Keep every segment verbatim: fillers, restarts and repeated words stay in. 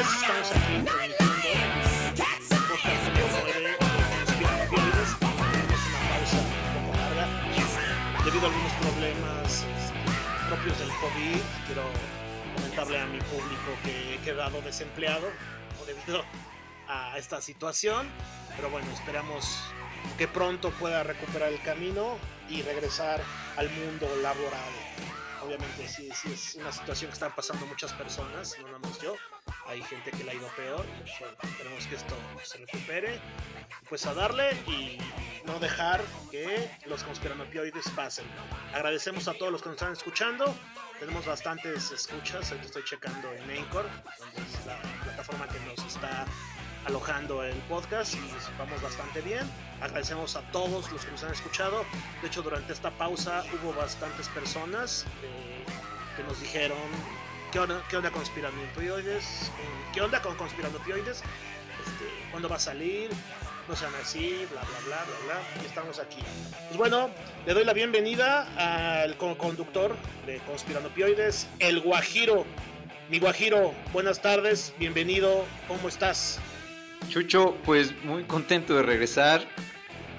Estamos aquí en Conspiranopioides. Tenemos una pausa un poco larga debido a algunos problemas propios del COVID. Quiero comentarle a mi público que he quedado desempleado debido a esta situación, pero bueno, esperamos que pronto pueda recuperar el camino y regresar al mundo laboral. Obviamente sí, sí es una situación que están pasando muchas personas, no nada más yo, hay gente que la ha ido peor, bueno, esperemos que esto se recupere, pues a darle y no dejar que los conspiranopioides pasen. Agradecemos a todos los que nos están escuchando, tenemos bastantes escuchas, ahorita estoy checando en Anchor, donde es la plataforma que nos está alojando el podcast y vamos bastante bien. Agradecemos a todos los que nos han escuchado. De hecho, durante esta pausa hubo bastantes personas eh, que nos dijeron ¿qué onda, qué onda Conspiranopioides? ¿Qué onda con Conspiranopioides? Este, ¿Cuándo va a salir? No sean así, bla, bla, bla, bla, bla. Y estamos aquí. Pues bueno, le doy la bienvenida al conductor de Conspiranopioides, el Guajiro. Mi Guajiro, buenas tardes, bienvenido, ¿cómo estás? Chucho, pues muy contento de regresar.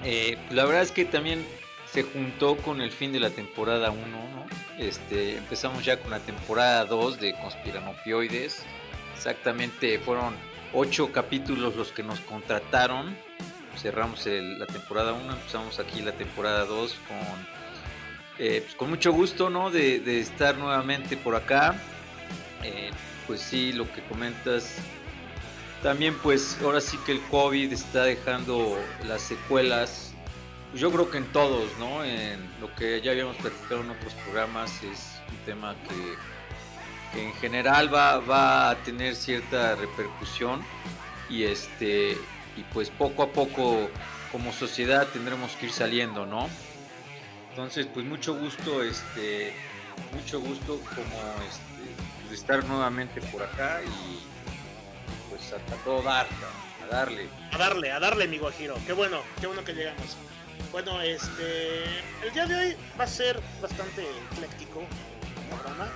Eh, la verdad es que también se juntó con el fin de la temporada uno, ¿no? Este, empezamos ya con la temporada dos de Conspiranopioides. Exactamente, fueron ocho capítulos los que nos contrataron. Cerramos el, la temporada uno, empezamos aquí la temporada dos con, eh, pues con mucho gusto, ¿no? De, de estar nuevamente por acá. Eh, pues sí, lo que comentas también, pues ahora sí que el COVID está dejando las secuelas, pues yo creo que en todos, ¿no? En lo que ya habíamos platicado en otros programas, es un tema que, que en general va, va a tener cierta repercusión y este y pues poco a poco como sociedad tendremos que ir saliendo, ¿no? Entonces pues mucho gusto, este mucho gusto como este de estar nuevamente por acá y pues hasta todo dar, a darle. A darle, a darle, mi Guajiro. Qué bueno, qué bueno que llegamos. Bueno, este, el día de hoy va a ser bastante ecléctico el programa.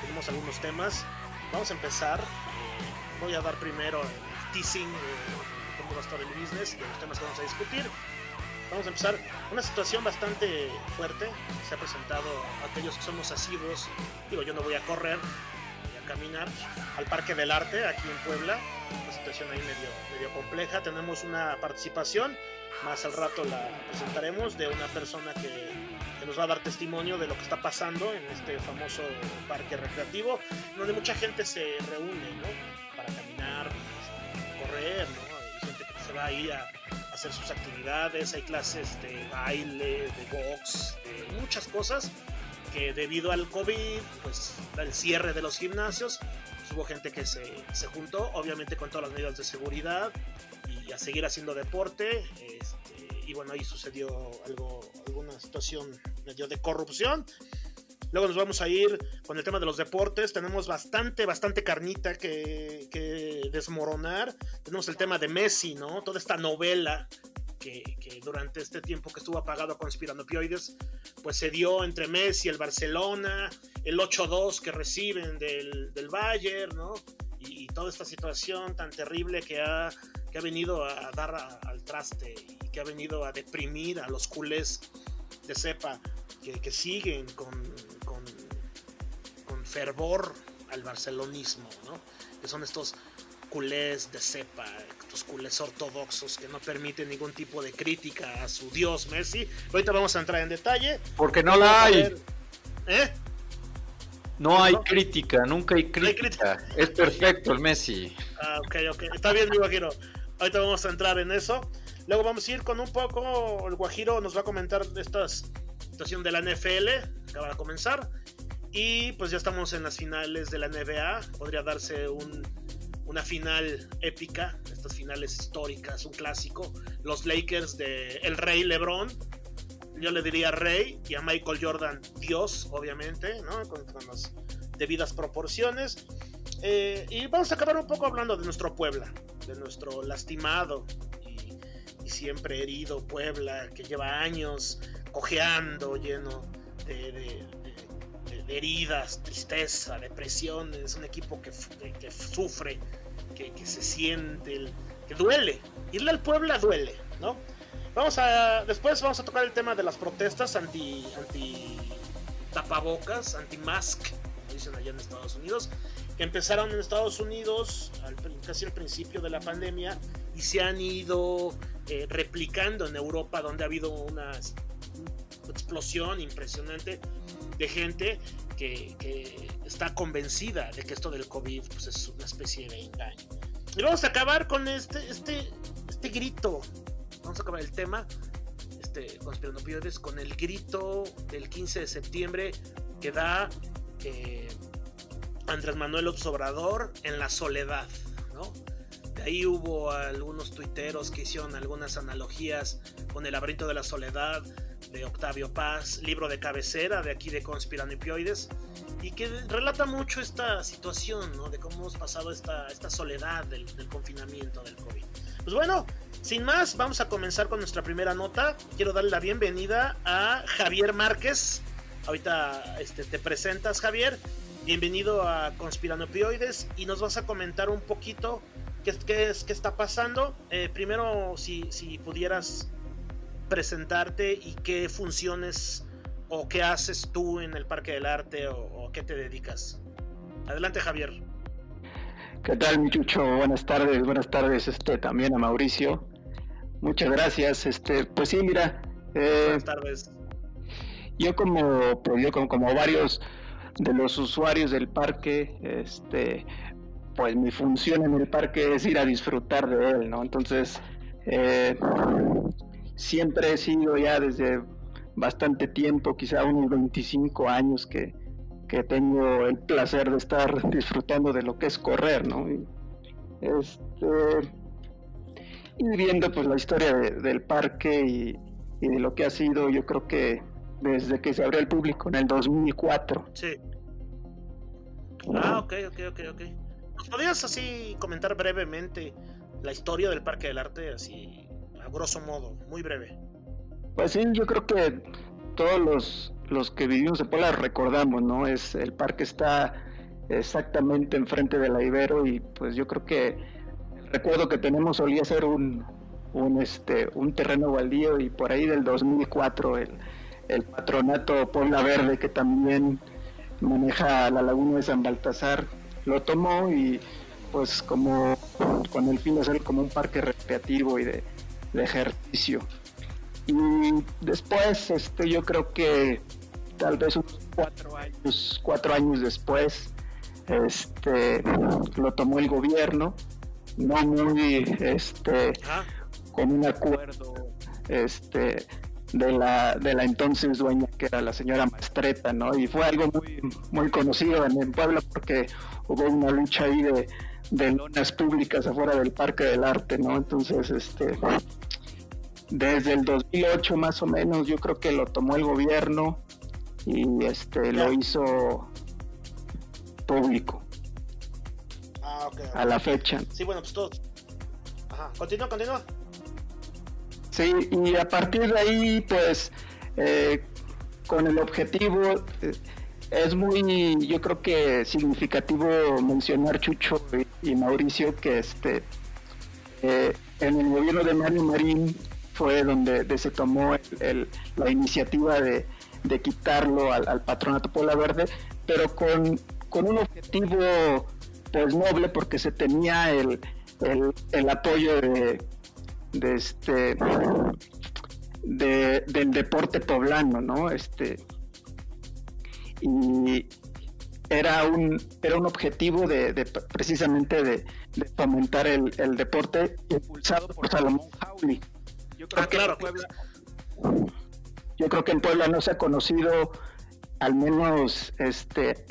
Tenemos algunos temas. Vamos a empezar. Voy a dar primero el teasing de cómo va a estar el business, de los temas que vamos a discutir. Vamos a empezar una situación bastante fuerte. Se ha presentado a aquellos que somos asiduos. Digo, yo no voy a correr, caminar al Parque del Arte aquí en Puebla, una situación ahí medio, medio compleja. Tenemos una participación, más al rato la presentaremos, de una persona que, que nos va a dar testimonio de lo que está pasando en este famoso parque recreativo, donde mucha gente se reúne, ¿no? Para caminar, correr, ¿no? Hay gente que se va ahí a hacer sus actividades, hay clases de baile, de box, de muchas cosas. Que debido al COVID, pues al cierre de los gimnasios, pues, hubo gente que se, se juntó, obviamente con todas las medidas de seguridad y a seguir haciendo deporte. Este, y bueno, ahí sucedió algo, alguna situación medio de corrupción. Luego nos vamos a ir con el tema de los deportes. Tenemos bastante, bastante carnita que, que desmoronar. Tenemos el tema de Messi, ¿no? Toda esta novela. Que, que durante este tiempo que estuvo apagado a Conspiranopioides, pues se dio entre Messi, el Barcelona, el ocho dos que reciben del, del Bayern, ¿no? Y, y toda esta situación tan terrible que ha, que ha venido a dar a, al traste y que ha venido a deprimir a los culés de cepa que, que siguen con, con, con fervor al barcelonismo, ¿no? Que son estos culés de cepa, estos culés ortodoxos que no permiten ningún tipo de crítica a su dios Messi. Ahorita vamos a entrar en detalle. Porque no la hay. ¿Eh? No hay crítica, nunca hay crítica. Es perfecto el Messi. Ah, ok, ok. Está bien, mi Guajiro. Ahorita vamos a entrar en eso. Luego vamos a ir con un poco, el Guajiro nos va a comentar esta situación de la N F L, que va a comenzar. Y pues ya estamos en las finales de la N B A. Podría darse un... una final épica, estas finales históricas, un clásico. Los Lakers de el Rey LeBron, yo le diría Rey, y a Michael Jordan, Dios, obviamente, ¿no? Con, con las debidas proporciones. Eh, y vamos a acabar un poco hablando de nuestro Puebla, de nuestro lastimado y, y siempre herido Puebla, que lleva años cojeando, lleno de... de heridas, tristeza, depresiones, un equipo que, que, que sufre que, que se siente, el, que duele. Irle al Puebla duele, ¿no? Vamos a, después vamos a tocar el tema de las protestas anti, anti tapabocas, anti mask, como dicen allá en Estados Unidos, que empezaron en Estados Unidos al, casi al principio de la pandemia y se han ido eh, replicando en Europa, donde ha habido una explosión impresionante de gente que, que está convencida de que esto del COVID pues, es una especie de engaño. Y vamos a acabar con este, este, este grito, vamos a acabar el tema este, Conspiranopioides, con el grito del quince de septiembre que da eh, Andrés Manuel López Obrador en La Soledad, ¿no? De ahí hubo algunos tuiteros que hicieron algunas analogías con El laberinto de la soledad de Octavio Paz, libro de cabecera de aquí de Conspiranopioides, y que relata mucho esta situación, ¿no? De cómo hemos pasado esta, esta soledad del, del confinamiento del COVID. Pues bueno, sin más, vamos a comenzar con nuestra primera nota. Quiero darle la bienvenida a Javier Márquez. Ahorita este, te presentas, Javier. Bienvenido a Conspiranopioides y nos vas a comentar un poquito qué, qué, es, qué está pasando. Eh, primero, si, si pudieras presentarte y qué funciones o qué haces tú en el Parque del Arte o, o qué te dedicas. Adelante, Javier. ¿Qué tal, mi Chucho? Buenas tardes, buenas tardes este, también a Mauricio. Muchas gracias. Este, pues sí, mira. Eh, buenas tardes. Yo como, yo como, como varios de los usuarios del parque, este, pues mi función en el parque es ir a disfrutar de él, ¿no? Entonces, eh, siempre he sido ya desde bastante tiempo, quizá unos veinticinco años que, que tengo el placer de estar disfrutando de lo que es correr, ¿no? Y, este, y viendo pues la historia de, del parque y, y de lo que ha sido, yo creo que desde que se abrió al público en el dos mil cuatro. Sí. Ah, ok, ok, ok, ok. ¿Nos podrías así comentar brevemente la historia del Parque del Arte así? A grosso modo, muy breve. Pues sí, yo creo que todos los, los que vivimos en Puebla recordamos, ¿no? Es, el parque está exactamente enfrente de la Ibero y pues yo creo que el recuerdo que tenemos solía ser un, un, este, un terreno baldío y por ahí del dos mil cuatro el, el patronato Puebla Verde, que también maneja la laguna de San Baltasar, lo tomó y pues como con el fin de hacer como un parque recreativo y de de ejercicio. Y después este yo creo que tal vez unos cuatro años cuatro años después este lo tomó el gobierno, no muy este con un acuerdo este de la de la entonces dueña, que era la señora Mastretta, ¿no? Y fue algo muy muy conocido en, en Puebla porque hubo una lucha ahí de de lonas públicas afuera del Parque del Arte, ¿no? Entonces, este, desde el dos mil ocho más o menos, yo creo que lo tomó el gobierno y este lo hizo público. Ah, okay, okay. A la fecha. Sí, bueno, pues todo. Ajá. Continúa, continúa. Sí, y a partir de ahí, pues, eh, con el objetivo. Eh, Es muy, yo creo que significativo mencionar, Chucho y, y Mauricio, que este eh, en el gobierno de Mario Marín fue donde de, se tomó el, el, la iniciativa de, de quitarlo al, al patronato Puebla Verde, pero con, con un objetivo pues noble, porque se tenía el, el, el apoyo de, de este de, del deporte poblano, ¿no? Este y era un era un objetivo de, de precisamente de, de fomentar el, el deporte impulsado por Salomón Jauregui. Yo creo, ah, que claro, Puebla, yo creo que en Puebla no se ha conocido, al menos este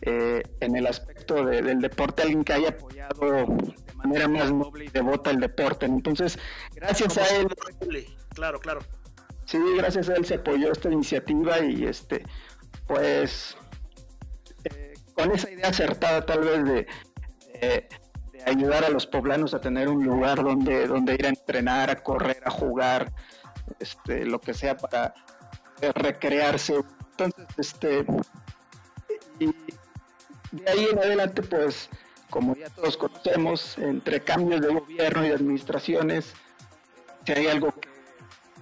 eh, en el aspecto de, del deporte, alguien que haya apoyado de manera más noble y devota el deporte. Entonces, gracias a él, claro, claro, sí, gracias a él se apoyó esta iniciativa y este pues eh, con esa idea acertada tal vez de, de, de ayudar a los poblanos a tener un lugar donde, donde ir a entrenar, a correr, a jugar, este, lo que sea para eh, recrearse. Entonces, este y de ahí en adelante pues como ya todos conocemos, entre cambios de gobierno y de administraciones, si hay algo que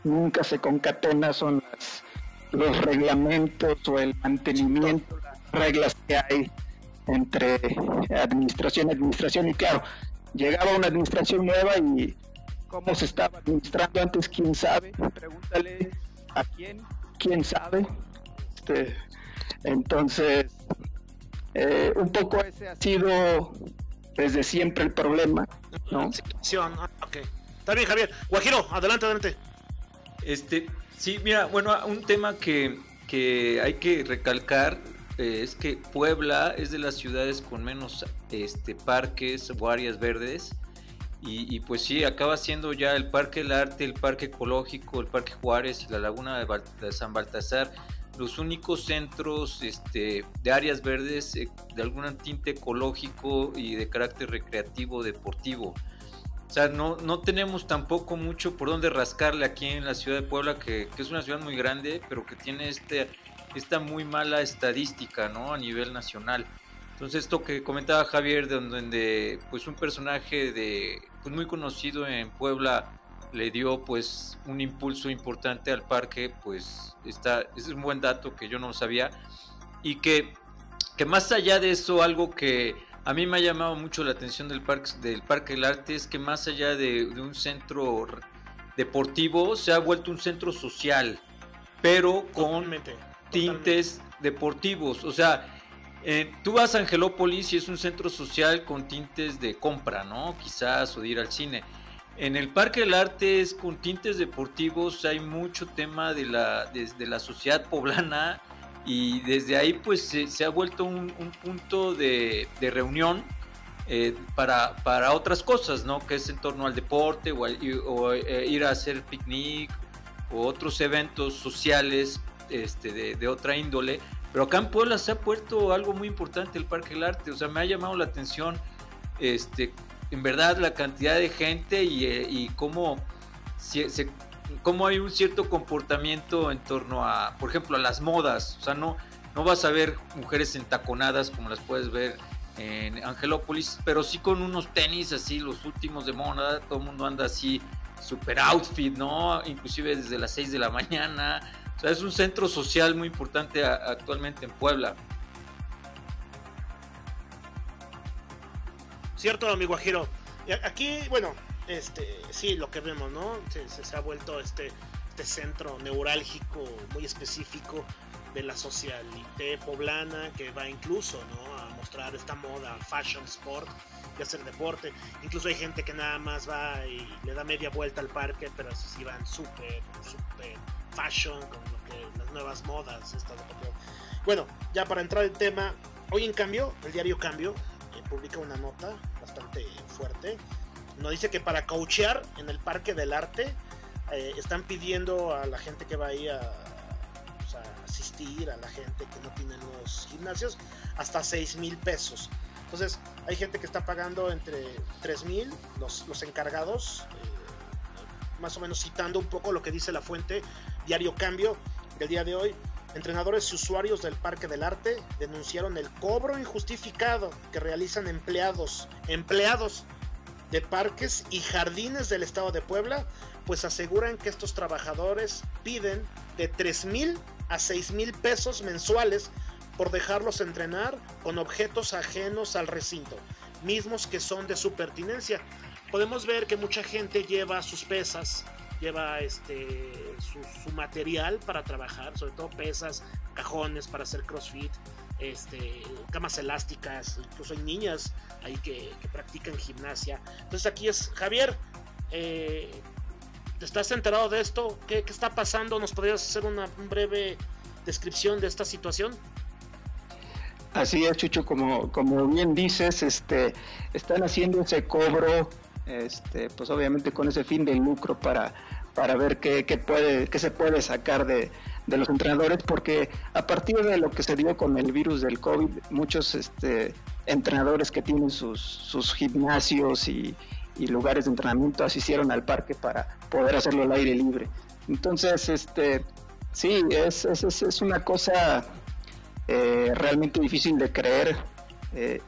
nunca se concatena son las, los reglamentos o el mantenimiento, las reglas que hay entre administración y administración. Y claro, llegaba una administración nueva y cómo se estaba administrando antes, quién sabe, pregúntale a quién, quién sabe. Este, entonces, eh, un poco ese ha sido desde siempre el problema, ¿no? Okay. Está bien, Javier. Guajiro, adelante, adelante. Este, sí, mira, bueno, un tema que, que hay que recalcar eh, es que Puebla es de las ciudades con menos este, parques o áreas verdes. Y, y pues sí, acaba siendo ya el Parque del Arte, el Parque Ecológico, el Parque Juárez y la Laguna de, Bal- de San Baltasar los únicos centros este, de áreas verdes eh, de algún tinte ecológico y de carácter recreativo, deportivo. O sea, no, no tenemos tampoco mucho por dónde rascarle aquí en la ciudad de Puebla, que, que es una ciudad muy grande, pero que tiene este, esta muy mala estadística, ¿no?, a nivel nacional. Entonces, esto que comentaba Javier, donde pues un personaje de pues, muy conocido en Puebla le dio pues un impulso importante al parque, pues está, es un buen dato que yo no sabía. Y que, que más allá de eso, algo que a mí me ha llamado mucho la atención del parque del Parque del Arte es que más allá de, de un centro deportivo, se ha vuelto un centro social, pero con totalmente, tintes totalmente. deportivos. O sea, Eh, tú vas a Angelópolis y es un centro social con tintes de compra, ¿no? Quizás, o de ir al cine. En el Parque del Arte es con tintes deportivos, hay mucho tema de la, desde la sociedad poblana, y desde ahí pues se, se ha vuelto un, un punto de, de reunión eh, para, para otras cosas, ¿no? Que es en torno al deporte o, al, o eh, ir a hacer picnic o otros eventos sociales este, de, de otra índole. Pero acá en Puebla se ha puesto algo muy importante el Parque del Arte. O sea, me ha llamado la atención, este, en verdad, la cantidad de gente y, y cómo, se, se, cómo hay un cierto comportamiento en torno a, por ejemplo, a las modas. O sea, no, no vas a ver mujeres entaconadas como las puedes ver en Angelópolis, pero sí con unos tenis así, los últimos de moda. Todo el mundo anda así, super outfit, ¿no? Inclusive desde las seis de la mañana. O sea, es un centro social muy importante a, actualmente en Puebla. Cierto, amigo Guajiro. Aquí, bueno, este, sí, lo que vemos, ¿no? Se, se, se ha vuelto este, este centro neurálgico muy específico de la socialité poblana, que va incluso, ¿no?, a mostrar esta moda, fashion, sport, de hacer deporte. Incluso hay gente que nada más va y le da media vuelta al parque, pero así sí van súper, súper fashion, con lo que, las nuevas modas, esta, lo que... Bueno, ya para entrar al tema, hoy en cambio, el diario Cambio eh, publica una nota bastante fuerte. Nos dice que para coachear en el Parque del Arte eh, están pidiendo a la gente que va ahí a, pues, a asistir, a la gente que no tiene los gimnasios, hasta seis mil pesos. Entonces, hay gente que está pagando entre tres mil, los, los encargados, eh, más o menos citando un poco lo que dice la fuente Diario Cambio del día de hoy. Entrenadores y usuarios del Parque del Arte denunciaron el cobro injustificado que realizan empleados, empleados de parques y jardines del estado de Puebla, pues aseguran que estos trabajadores piden de tres mil a seis mil pesos mensuales por dejarlos entrenar con objetos ajenos al recinto, mismos que son de su pertinencia. Podemos ver que mucha gente lleva sus pesas, lleva este su, su material para trabajar, sobre todo pesas, cajones para hacer crossfit, este, camas elásticas, incluso hay niñas ahí que, que practican gimnasia. Entonces aquí es, Javier, eh, ¿te estás enterado de esto? ¿Qué, qué está pasando? ¿Nos podrías hacer una un breve descripción de esta situación? Así es, Chucho, como, como bien dices, este, están haciendo ese cobro, Este, pues obviamente con ese fin de lucro para, para ver qué, qué, puede, qué se puede sacar de, de los entrenadores, porque a partir de lo que se dio con el virus del COVID, muchos este, entrenadores que tienen sus, sus gimnasios y, y lugares de entrenamiento asistieron al parque para poder hacerlo al aire libre. Entonces, este, sí, es, es, es una cosa eh, realmente difícil de creer. Eh,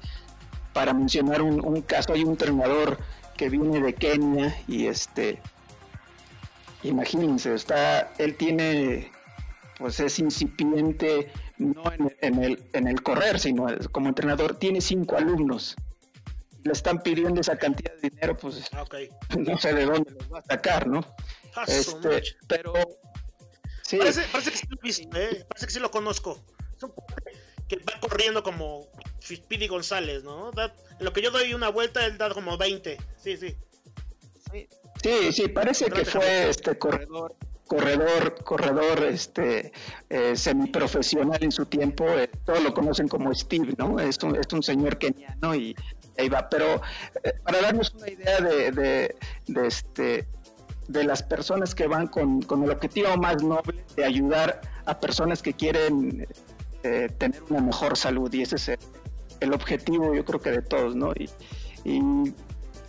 para mencionar un, un caso. Hay un entrenador que viene de Kenia y este, imagínense, está, él tiene, pues es incipiente, no en, en, el, en el correr, sino como entrenador, tiene cinco alumnos. Le están pidiendo esa cantidad de dinero, pues okay, no sé de dónde los va a sacar, ¿no? Este, pero sí. Parece, parece que sí lo he visto, ¿eh? Parece que sí lo conozco. Es un que va corriendo como Pidi González, ¿no? Da, en lo que yo doy una vuelta, él da como veinte. Sí, sí. Sí, sí, sí, parece que fue este corredor, corredor, corredor, este eh, semiprofesional en su tiempo. Eh, todos lo conocen como Steve, ¿no? Es un, es un señor keniano y ahí va. Pero eh, para darnos una idea de, de, de este de las personas que van con, con el objetivo más noble de ayudar a personas que quieren eh, tener una mejor salud, y ese es el, el objetivo, yo creo que de todos, ¿no? Y, y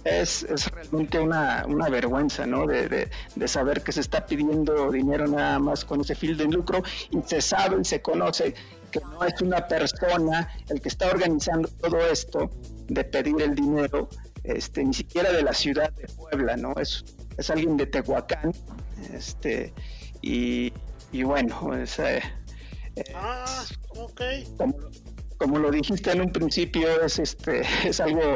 es, es realmente una, una vergüenza, ¿no? De, de, de saber que se está pidiendo dinero nada más con ese fin de lucro, y se sabe y se conoce que no es una persona el que está organizando todo esto de pedir el dinero, este, ni siquiera de la ciudad de Puebla, ¿no? Es, es alguien de Tehuacán, este, y, y bueno, es, eh, es, ah, okay. como, como lo dijiste en un principio, es este, es algo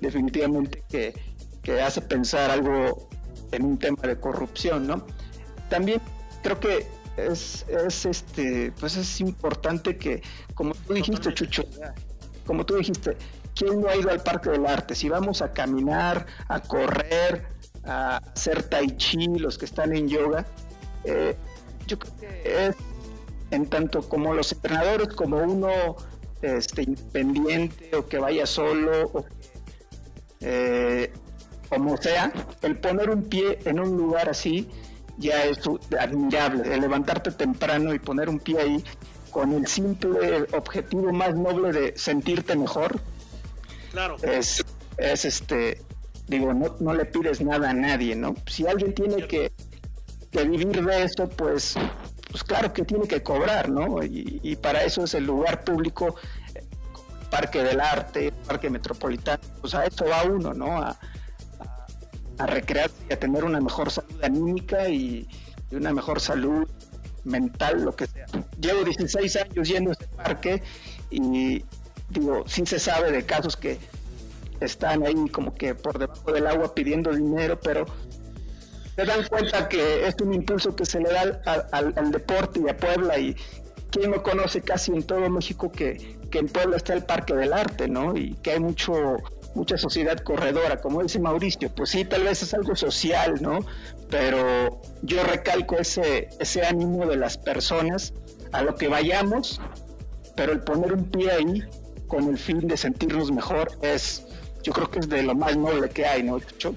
definitivamente que, que hace pensar algo en un tema de corrupción, ¿no? También creo que es, es este, pues es importante que, como tú dijiste, Chucho, como tú dijiste, ¿quién no ha ido al Parque del Arte? Si vamos a caminar, a correr, a hacer tai chi, los que están en yoga, eh, yo creo que es, en tanto como los entrenadores, como uno este, independiente o que vaya solo, o, eh, como sea, el poner un pie en un lugar así ya es admirable, el levantarte temprano y poner un pie ahí con el simple objetivo más noble de sentirte mejor. Claro. Es, es este, digo, no, no le pides nada a nadie, ¿no? Si alguien tiene que, que vivir de esto, pues, pues claro que tiene que cobrar, ¿no? Y, y para eso es el lugar público, el Parque del Arte, el Parque Metropolitano, pues a eso va uno, ¿no? A, a, a recrearse y a tener una mejor salud anímica y, y una mejor salud mental, lo que sea. Llevo dieciséis años yendo a este parque y... digo, sí se sabe de casos que están ahí como que por debajo del agua pidiendo dinero, pero se dan cuenta que es un impulso que se le da al, al, al deporte y a Puebla, y quién no conoce casi en todo México que, que en Puebla está el Parque del Arte, ¿no? Y que hay mucho mucha sociedad corredora, como dice Mauricio, pues sí, tal vez es algo social, ¿no? Pero yo recalco ese, ese ánimo de las personas a lo que vayamos, pero el poner un pie ahí con el fin de sentirnos mejor es, yo creo que es de lo más noble que hay, ¿no, Chucho?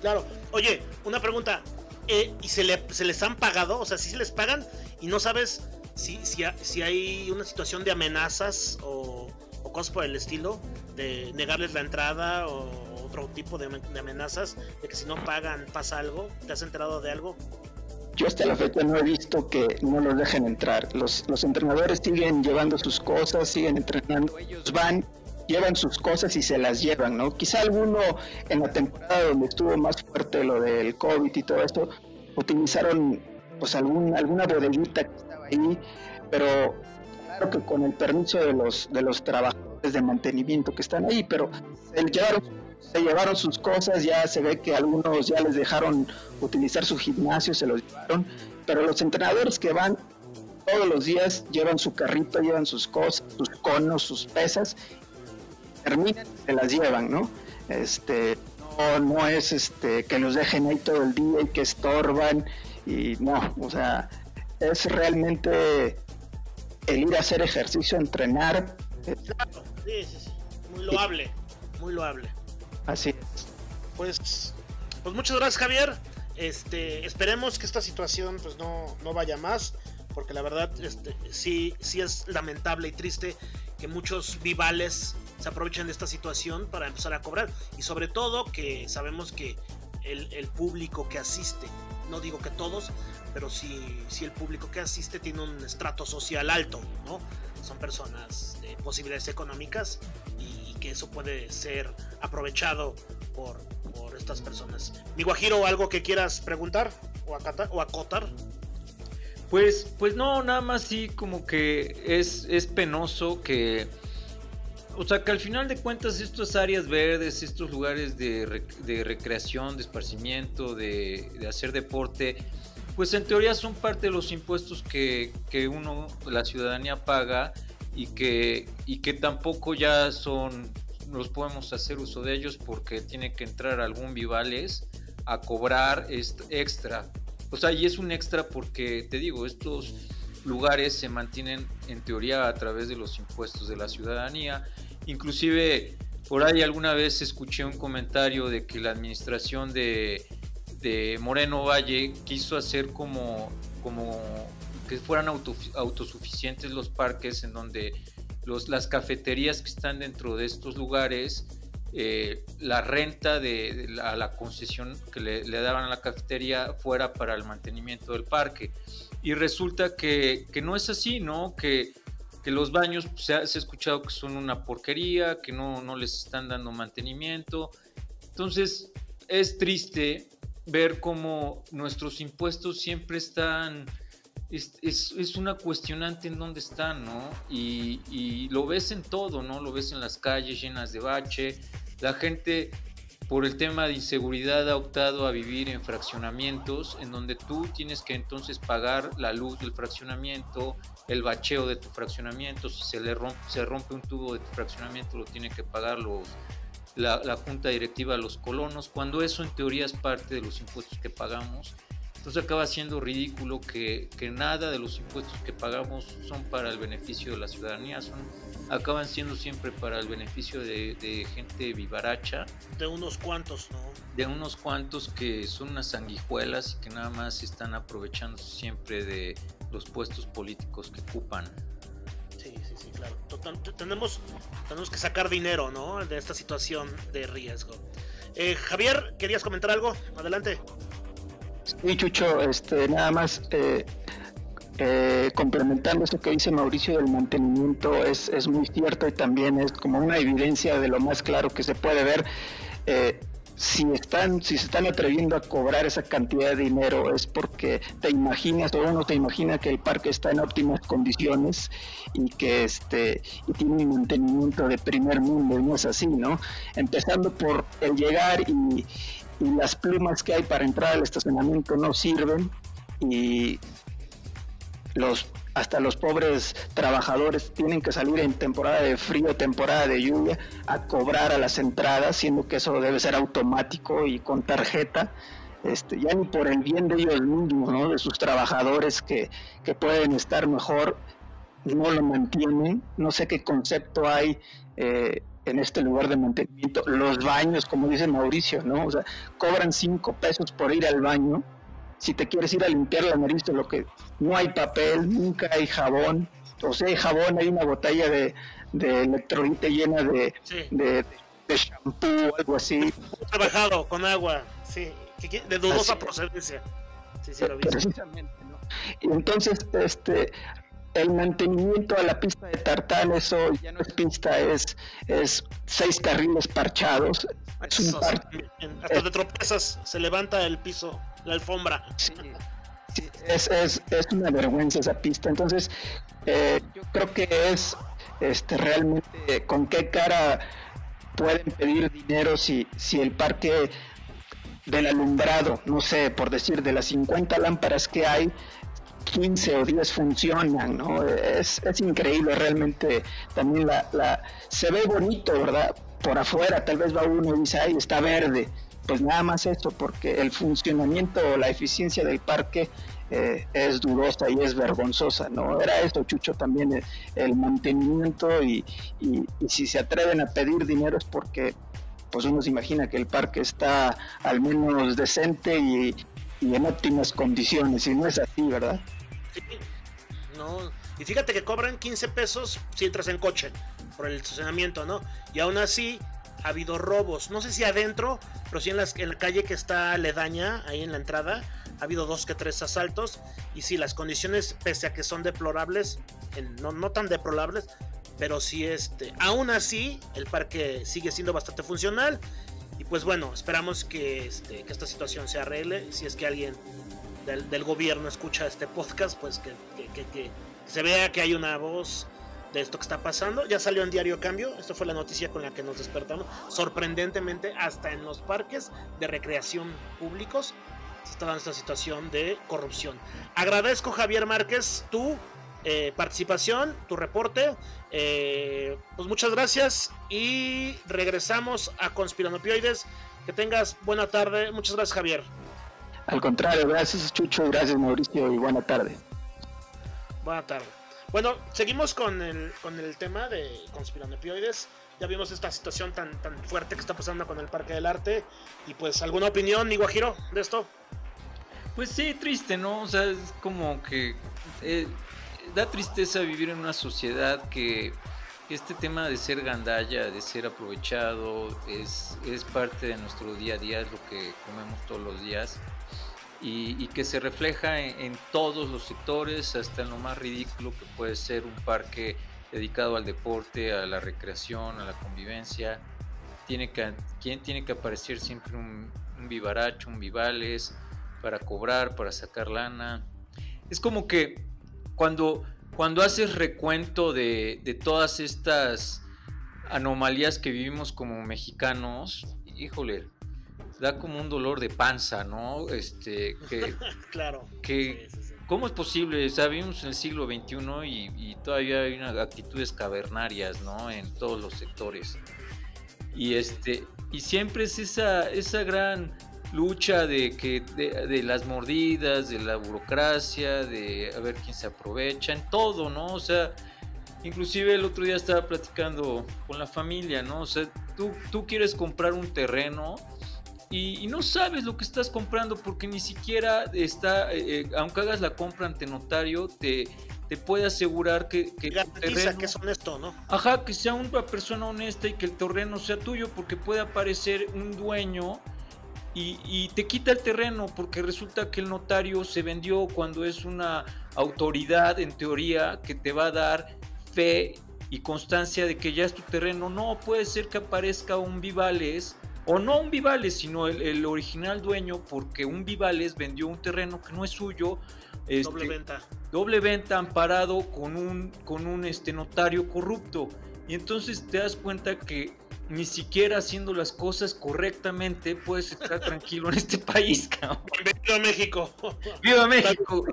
Claro. Oye, una pregunta, eh, ¿y se, le, se les han pagado? O sea, ¿sí se les pagan? Y no sabes si, si, si hay una situación de amenazas o, o cosas por el estilo, de negarles la entrada o otro tipo de, de amenazas, de que si no pagan pasa algo. ¿Te has enterado de algo? Yo hasta la fecha no he visto que no los dejen entrar. Los, los entrenadores siguen llevando sus cosas, siguen entrenando. Ellos van, llevan sus cosas y se las llevan, ¿no? Quizá alguno en la temporada donde estuvo más fuerte lo del COVID y todo esto, utilizaron pues algún, alguna bodeguita que estaba ahí, pero claro que con el permiso de los, de los trabajadores de mantenimiento que están ahí, pero se llevaron... se llevaron sus cosas, ya se ve que algunos ya les dejaron utilizar su gimnasio, se los llevaron, pero los entrenadores que van todos los días llevan su carrito, llevan sus cosas, sus conos, sus pesas, terminan y se las llevan, ¿no? Este, no, no es este que los dejen ahí todo el día y que estorban, y no, o sea, es realmente el ir a hacer ejercicio, entrenar. Claro, sí, sí, sí. Muy loable, muy loable. Así es. Pues, pues muchas gracias, Javier. Este, esperemos que esta situación pues no, no vaya más, porque la verdad este, sí, sí es lamentable y triste que muchos vivales se aprovechen de esta situación para empezar a cobrar, y sobre todo que sabemos que el, el público que asiste, no digo que todos, pero sí, sí el público que asiste tiene un estrato social alto, ¿no? Son personas de posibilidades económicas y que eso puede ser aprovechado por, por estas personas. Mi Guajiro, ¿algo que quieras preguntar o acatar, o acotar? Pues, pues no, nada más sí como que es, es penoso que... O sea, que al final de cuentas estas áreas verdes, estos lugares de, rec de recreación, de esparcimiento, de, de hacer deporte, pues en teoría son parte de los impuestos que, que uno, la ciudadanía paga y que, y que tampoco ya son, los podemos hacer uso de ellos porque tiene que entrar algún Vivales a cobrar extra. O sea, y es un extra porque, te digo, estos lugares se mantienen en teoría a través de los impuestos de la ciudadanía. Inclusive por ahí alguna vez escuché un comentario de que la administración de, de Moreno Valle quiso hacer como, como que fueran auto, autosuficientes los parques, en donde los, las cafeterías que están dentro de estos lugares, eh, la renta de, de la, la concesión que le, le daban a la cafetería fuera para el mantenimiento del parque. Y resulta que, que no es así, ¿no? Que, que los baños, pues, se ha escuchado que son una porquería, que no, no les están dando mantenimiento. Entonces, es triste ver cómo nuestros impuestos siempre están... Es, es, es una cuestionante en dónde están, ¿no? Y, y lo ves en todo, ¿no? Lo ves en las calles llenas de bache. La gente, por el tema de inseguridad, ha optado a vivir en fraccionamientos, en donde tú tienes que entonces pagar la luz del fraccionamiento, el bacheo de tu fraccionamiento. Si se le rompe, se rompe un tubo de tu fraccionamiento, lo tiene que pagar los, la, la junta directiva, los colonos, cuando eso en teoría es parte de los impuestos que pagamos. Entonces acaba siendo ridículo que, que nada de los impuestos que pagamos son para el beneficio de la ciudadanía, son, acaban siendo siempre para el beneficio de, de gente vivaracha. De unos cuantos, ¿no? De unos cuantos que son unas sanguijuelas y que nada más están aprovechando siempre de los puestos políticos que ocupan. Sí, sí, sí, claro. Total, tenemos, tenemos que sacar dinero, ¿no? De esta situación de riesgo. Eh, Javier, ¿querías comentar algo? Adelante. Sí, Chucho, este, nada más eh, eh, complementando eso que dice Mauricio del mantenimiento, es, es muy cierto y también es como una evidencia de lo más claro que se puede ver. Eh, si están, si se están atreviendo a cobrar esa cantidad de dinero es porque te imaginas o uno te imagina que el parque está en óptimas condiciones y que este y tiene un mantenimiento de primer mundo, y no es así, ¿no? Empezando por el llegar y y las plumas que hay para entrar al estacionamiento no sirven, y los hasta los pobres trabajadores tienen que salir en temporada de frío, temporada de lluvia, a cobrar a las entradas, siendo que eso debe ser automático y con tarjeta, este, ya ni por el bien de ellos mismos, ¿no? De sus trabajadores que, que pueden estar mejor, no lo mantienen. No sé qué concepto hay eh, en este lugar de mantenimiento. Los baños, como dice Mauricio, ¿no? O sea, cobran cinco pesos por ir al baño. Si te quieres ir a limpiar la nariz, lo que no hay papel, nunca hay jabón. O sea, hay jabón, hay una botella de, de electrolite llena de, sí. de, de shampoo, algo así. Trabajado con agua, sí, de dudosa procedencia. Sí, sí, lo vi. Precisamente, ¿no? Y entonces, este... el mantenimiento a la pista de tartán, eso ya no es pista, es, es seis carriles parchados. Es un parque. Hasta te tropiezas, se levanta el piso, la alfombra. Sí, sí, es, es, es una vergüenza esa pista. Entonces, eh, yo creo que es este realmente con qué cara pueden pedir dinero si, si el parque del alumbrado, no sé, por decir, de las cincuenta lámparas que hay, quince o diez funcionan, ¿no? Es, es increíble realmente. También la, la se ve bonito, ¿verdad? Por afuera, tal vez va uno y dice, ay, está verde. Pues nada más esto, porque el funcionamiento o la eficiencia del parque eh, es dudosa y es vergonzosa, ¿no? Era esto, Chucho, también el, el mantenimiento y, y, y si se atreven a pedir dinero es porque pues uno se imagina que el parque está al menos decente y y en óptimas condiciones, y no es así, ¿verdad? Sí, no, y fíjate que cobran quince pesos si entras en coche, por el estacionamiento, ¿no? Y aún así ha habido robos, no sé si adentro, pero sí en, las, en la calle que está aledaña, ahí en la entrada, ha habido dos que tres asaltos, y sí, las condiciones, pese a que son deplorables, en, no, no tan deplorables, Pero sí, este, aún así, el parque sigue siendo bastante funcional. Y pues bueno, esperamos que, este, que esta situación se arregle. Si es que alguien del, del gobierno escucha este podcast, pues que, que, que, que se vea que hay una voz de esto que está pasando. Ya salió en Diario Cambio. Esto fue la noticia con la que nos despertamos. Sorprendentemente, hasta en los parques de recreación públicos se está dando esta situación de corrupción. Agradezco, Javier Márquez, tu eh, participación, tu reporte. Eh, pues muchas gracias y regresamos a Conspiranopioides. Que tengas buena tarde. Muchas gracias, Javier. Al contrario, gracias, Chucho. Gracias, Mauricio, y buena tarde. Buena tarde. Bueno, seguimos con el, con el tema de Conspiranopioides. Ya vimos esta situación tan, tan fuerte que está pasando con el Parque del Arte. Y pues, ¿alguna opinión, mi Guajiro, de esto? Pues sí, triste, ¿no? O sea, es como que eh, da tristeza vivir en una sociedad que este tema de ser gandalla, de ser aprovechado, es, es parte de nuestro día a día, es lo que comemos todos los días. Y, y que se refleja en, en todos los sectores, hasta en lo más ridículo que puede ser un parque dedicado al deporte, a la recreación, a la convivencia. Tiene que, tiene que aparecer siempre un, un vivaracho, un vivales, para cobrar, para sacar lana. Es como que cuando, cuando haces recuento de, de todas estas anomalías que vivimos como mexicanos, híjole, da como un dolor de panza, ¿no? Este, que, claro. Que, sí, sí, sí. ¿Cómo es posible? O sea, vivimos en el siglo veintiuno y, y todavía hay unas actitudes cavernarias, ¿no? En todos los sectores. Y este, y siempre es esa, esa gran lucha de que de, de las mordidas, de la burocracia, de a ver quién se aprovecha, en todo, ¿no? O sea, inclusive el otro día estaba platicando con la familia, ¿no? O sea, tú, tú quieres comprar un terreno. Y, y no sabes lo que estás comprando porque ni siquiera está, eh, aunque hagas la compra ante notario, te, te puede asegurar que, que garantiza terreno, que es honesto, ¿no? Ajá, que sea una persona honesta y que el terreno sea tuyo, porque puede aparecer un dueño y, y te quita el terreno porque resulta que el notario se vendió cuando es una autoridad en teoría que te va a dar fe y constancia de que ya es tu terreno. No, puede ser que aparezca un Vivales. O no un Vivales, sino el, el original dueño, porque un Vivales vendió un terreno que no es suyo. Este, doble venta. Doble venta amparado con un, con un este, notario corrupto. Y entonces te das cuenta que ni siquiera haciendo las cosas correctamente puedes estar tranquilo en este país, cabrón. ¡Viva México! ¡Viva México!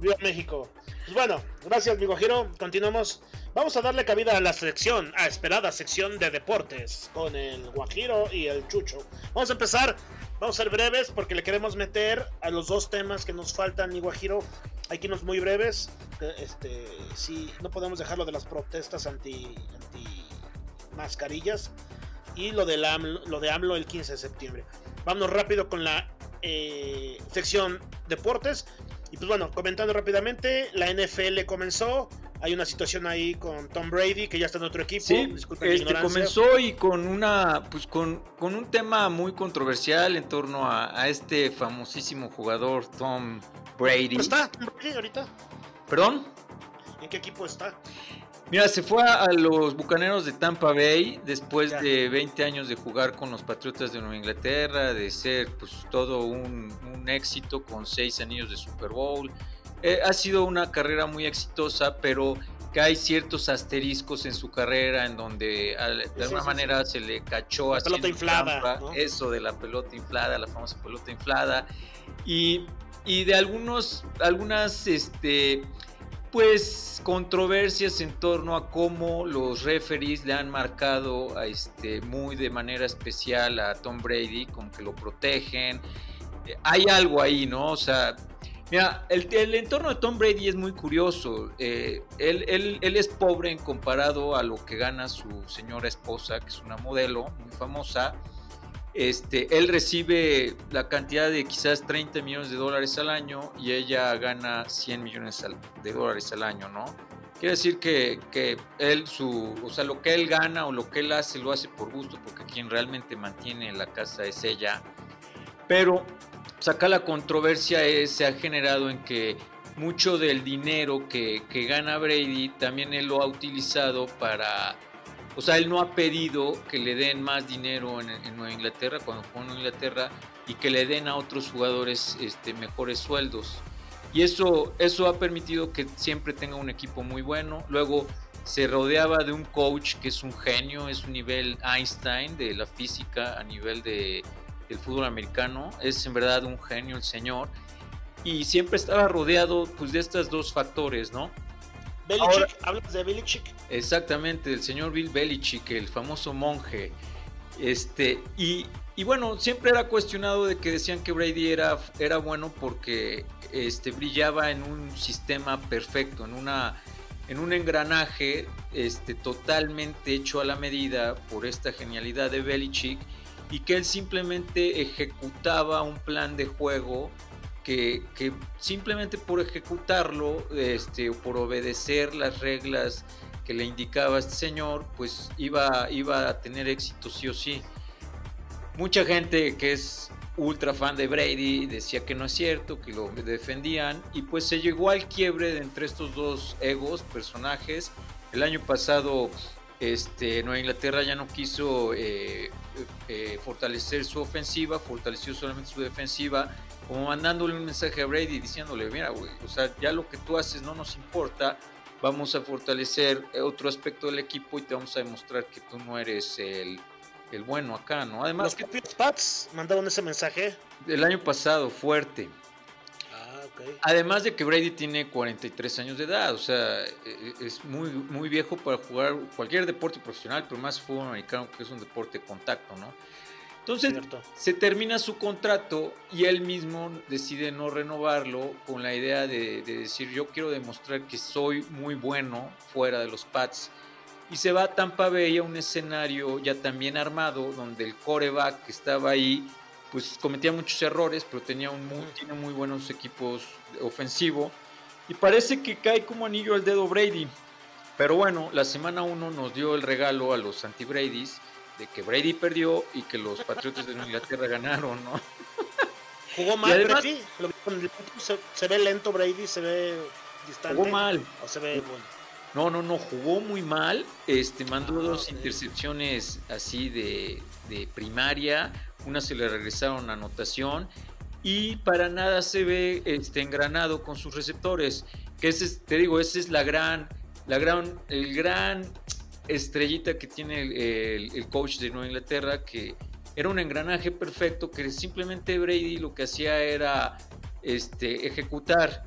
¡Viva México! Pues bueno, gracias, mi Guajiro. Continuamos. Vamos a darle cabida a la sección, a esperada sección de deportes con el Guajiro y el Chucho. Vamos a empezar, vamos a ser breves porque le queremos meter a los dos temas que nos faltan, mi Guajiro. Hay que irnos muy breves. Este, sí, no podemos dejarlo de las protestas anti... anti mascarillas y lo de, la AMLO, lo de AMLO el quince de septiembre. Vámonos rápido con la eh, sección deportes. Y pues bueno, comentando rápidamente, la N F L comenzó. Hay una situación ahí con Tom Brady que ya está en otro equipo. Sí, disculpen este, mi ignorancia. Comenzó y con una, pues con, con un tema muy controversial en torno a, a este famosísimo jugador Tom Brady. ¿Cómo está Tom Brady ahorita? ¿Perdón? ¿En qué equipo está? Mira, se fue a los Bucaneros de Tampa Bay después de veinte años de jugar con los Patriotas de Nueva Inglaterra, de ser pues todo un, un éxito con seis anillos de Super Bowl. Eh, ha sido una carrera muy exitosa, pero que hay ciertos asteriscos en su carrera en donde a, de sí, alguna sí, manera sí. se le cachó la pelota inflada, trampa, ¿no? Eso de la pelota inflada, la famosa pelota inflada, y, y de algunos, algunas, este... pues controversias en torno a cómo los referees le han marcado a este, muy de manera especial a Tom Brady, como que lo protegen. Eh, hay algo ahí, ¿no? O sea, mira, el, el entorno de Tom Brady es muy curioso. Eh, él, él, él es pobre en comparado a lo que gana su señora esposa, que es una modelo muy famosa. Este, él recibe la cantidad de quizás treinta millones de dólares al año y ella gana cien millones de dólares al año, ¿no? Quiere decir que, que él, su, o sea, lo que él gana o lo que él hace, lo hace por gusto, porque quien realmente mantiene la casa es ella. Pero pues acá la controversia es, se ha generado en que mucho del dinero que, que gana Brady, también él lo ha utilizado para... O sea, él no ha pedido que le den más dinero en, en Nueva Inglaterra, cuando jugó en Nueva Inglaterra, y que le den a otros jugadores este, mejores sueldos. Y eso, eso ha permitido que siempre tenga un equipo muy bueno. Luego se rodeaba de un coach que es un genio, es un nivel Einstein de la física a nivel de, del fútbol americano. Es en verdad un genio el señor. Y siempre estaba rodeado pues, de estos dos factores, ¿no? Belichick, ahora, ¿hablas de Belichick? Exactamente, el señor Bill Belichick, el famoso monje. Este, y, y bueno, siempre era cuestionado de que decían que Brady era, era bueno porque este, brillaba en un sistema perfecto, en, una, en un engranaje este, totalmente hecho a la medida por esta genialidad de Belichick, y que él simplemente ejecutaba un plan de juego Que, que simplemente por ejecutarlo este, o por obedecer las reglas que le indicaba este señor, pues iba, iba a tener éxito sí o sí. Mucha gente que es ultra fan de Brady decía que no es cierto, que lo defendían, y pues se llegó al quiebre entre estos dos egos, personajes. El año pasado este, Nueva Inglaterra ya no quiso eh, eh, fortalecer su ofensiva, fortaleció solamente su defensiva, como mandándole un mensaje a Brady diciéndole, mira, güey, o sea, ya lo que tú haces no nos importa, vamos a fortalecer otro aspecto del equipo y te vamos a demostrar que tú no eres el, el bueno acá, ¿no? Además, los Patriotas Pats mandaron ese mensaje el año pasado, fuerte. Ah, ok. Además de que Brady tiene cuarenta y tres años de edad, o sea, es muy, muy viejo para jugar cualquier deporte profesional, pero más fútbol americano, que es un deporte de contacto, ¿no? Entonces, Cierto. se termina su contrato y él mismo decide no renovarlo con la idea de, de decir, yo quiero demostrar que soy muy bueno fuera de los Pats. Y se va a Tampa Bay a un escenario ya también armado, donde el quarterback que estaba ahí, pues cometía muchos errores, pero tenía un muy, tiene muy buenos equipos ofensivos. Y parece que cae como anillo al dedo Brady. Pero bueno, la semana uno nos dio el regalo a los anti-Bradys, de que Brady perdió y que los Patriotas de Inglaterra ganaron, ¿no? Jugó mal además, Brady, lo, se, se ve lento Brady, se ve distante. Jugó mal. O se ve bueno. No, no, no, jugó muy mal, este, mandó ah, dos sí. intercepciones así de, de primaria, una se le regresaron a anotación, y para nada se ve este, engranado con sus receptores, que ese es, te digo, ese es la gran, la gran, el gran... estrellita que tiene el, el, el coach de Nueva Inglaterra, que era un engranaje perfecto, que simplemente Brady lo que hacía era este, ejecutar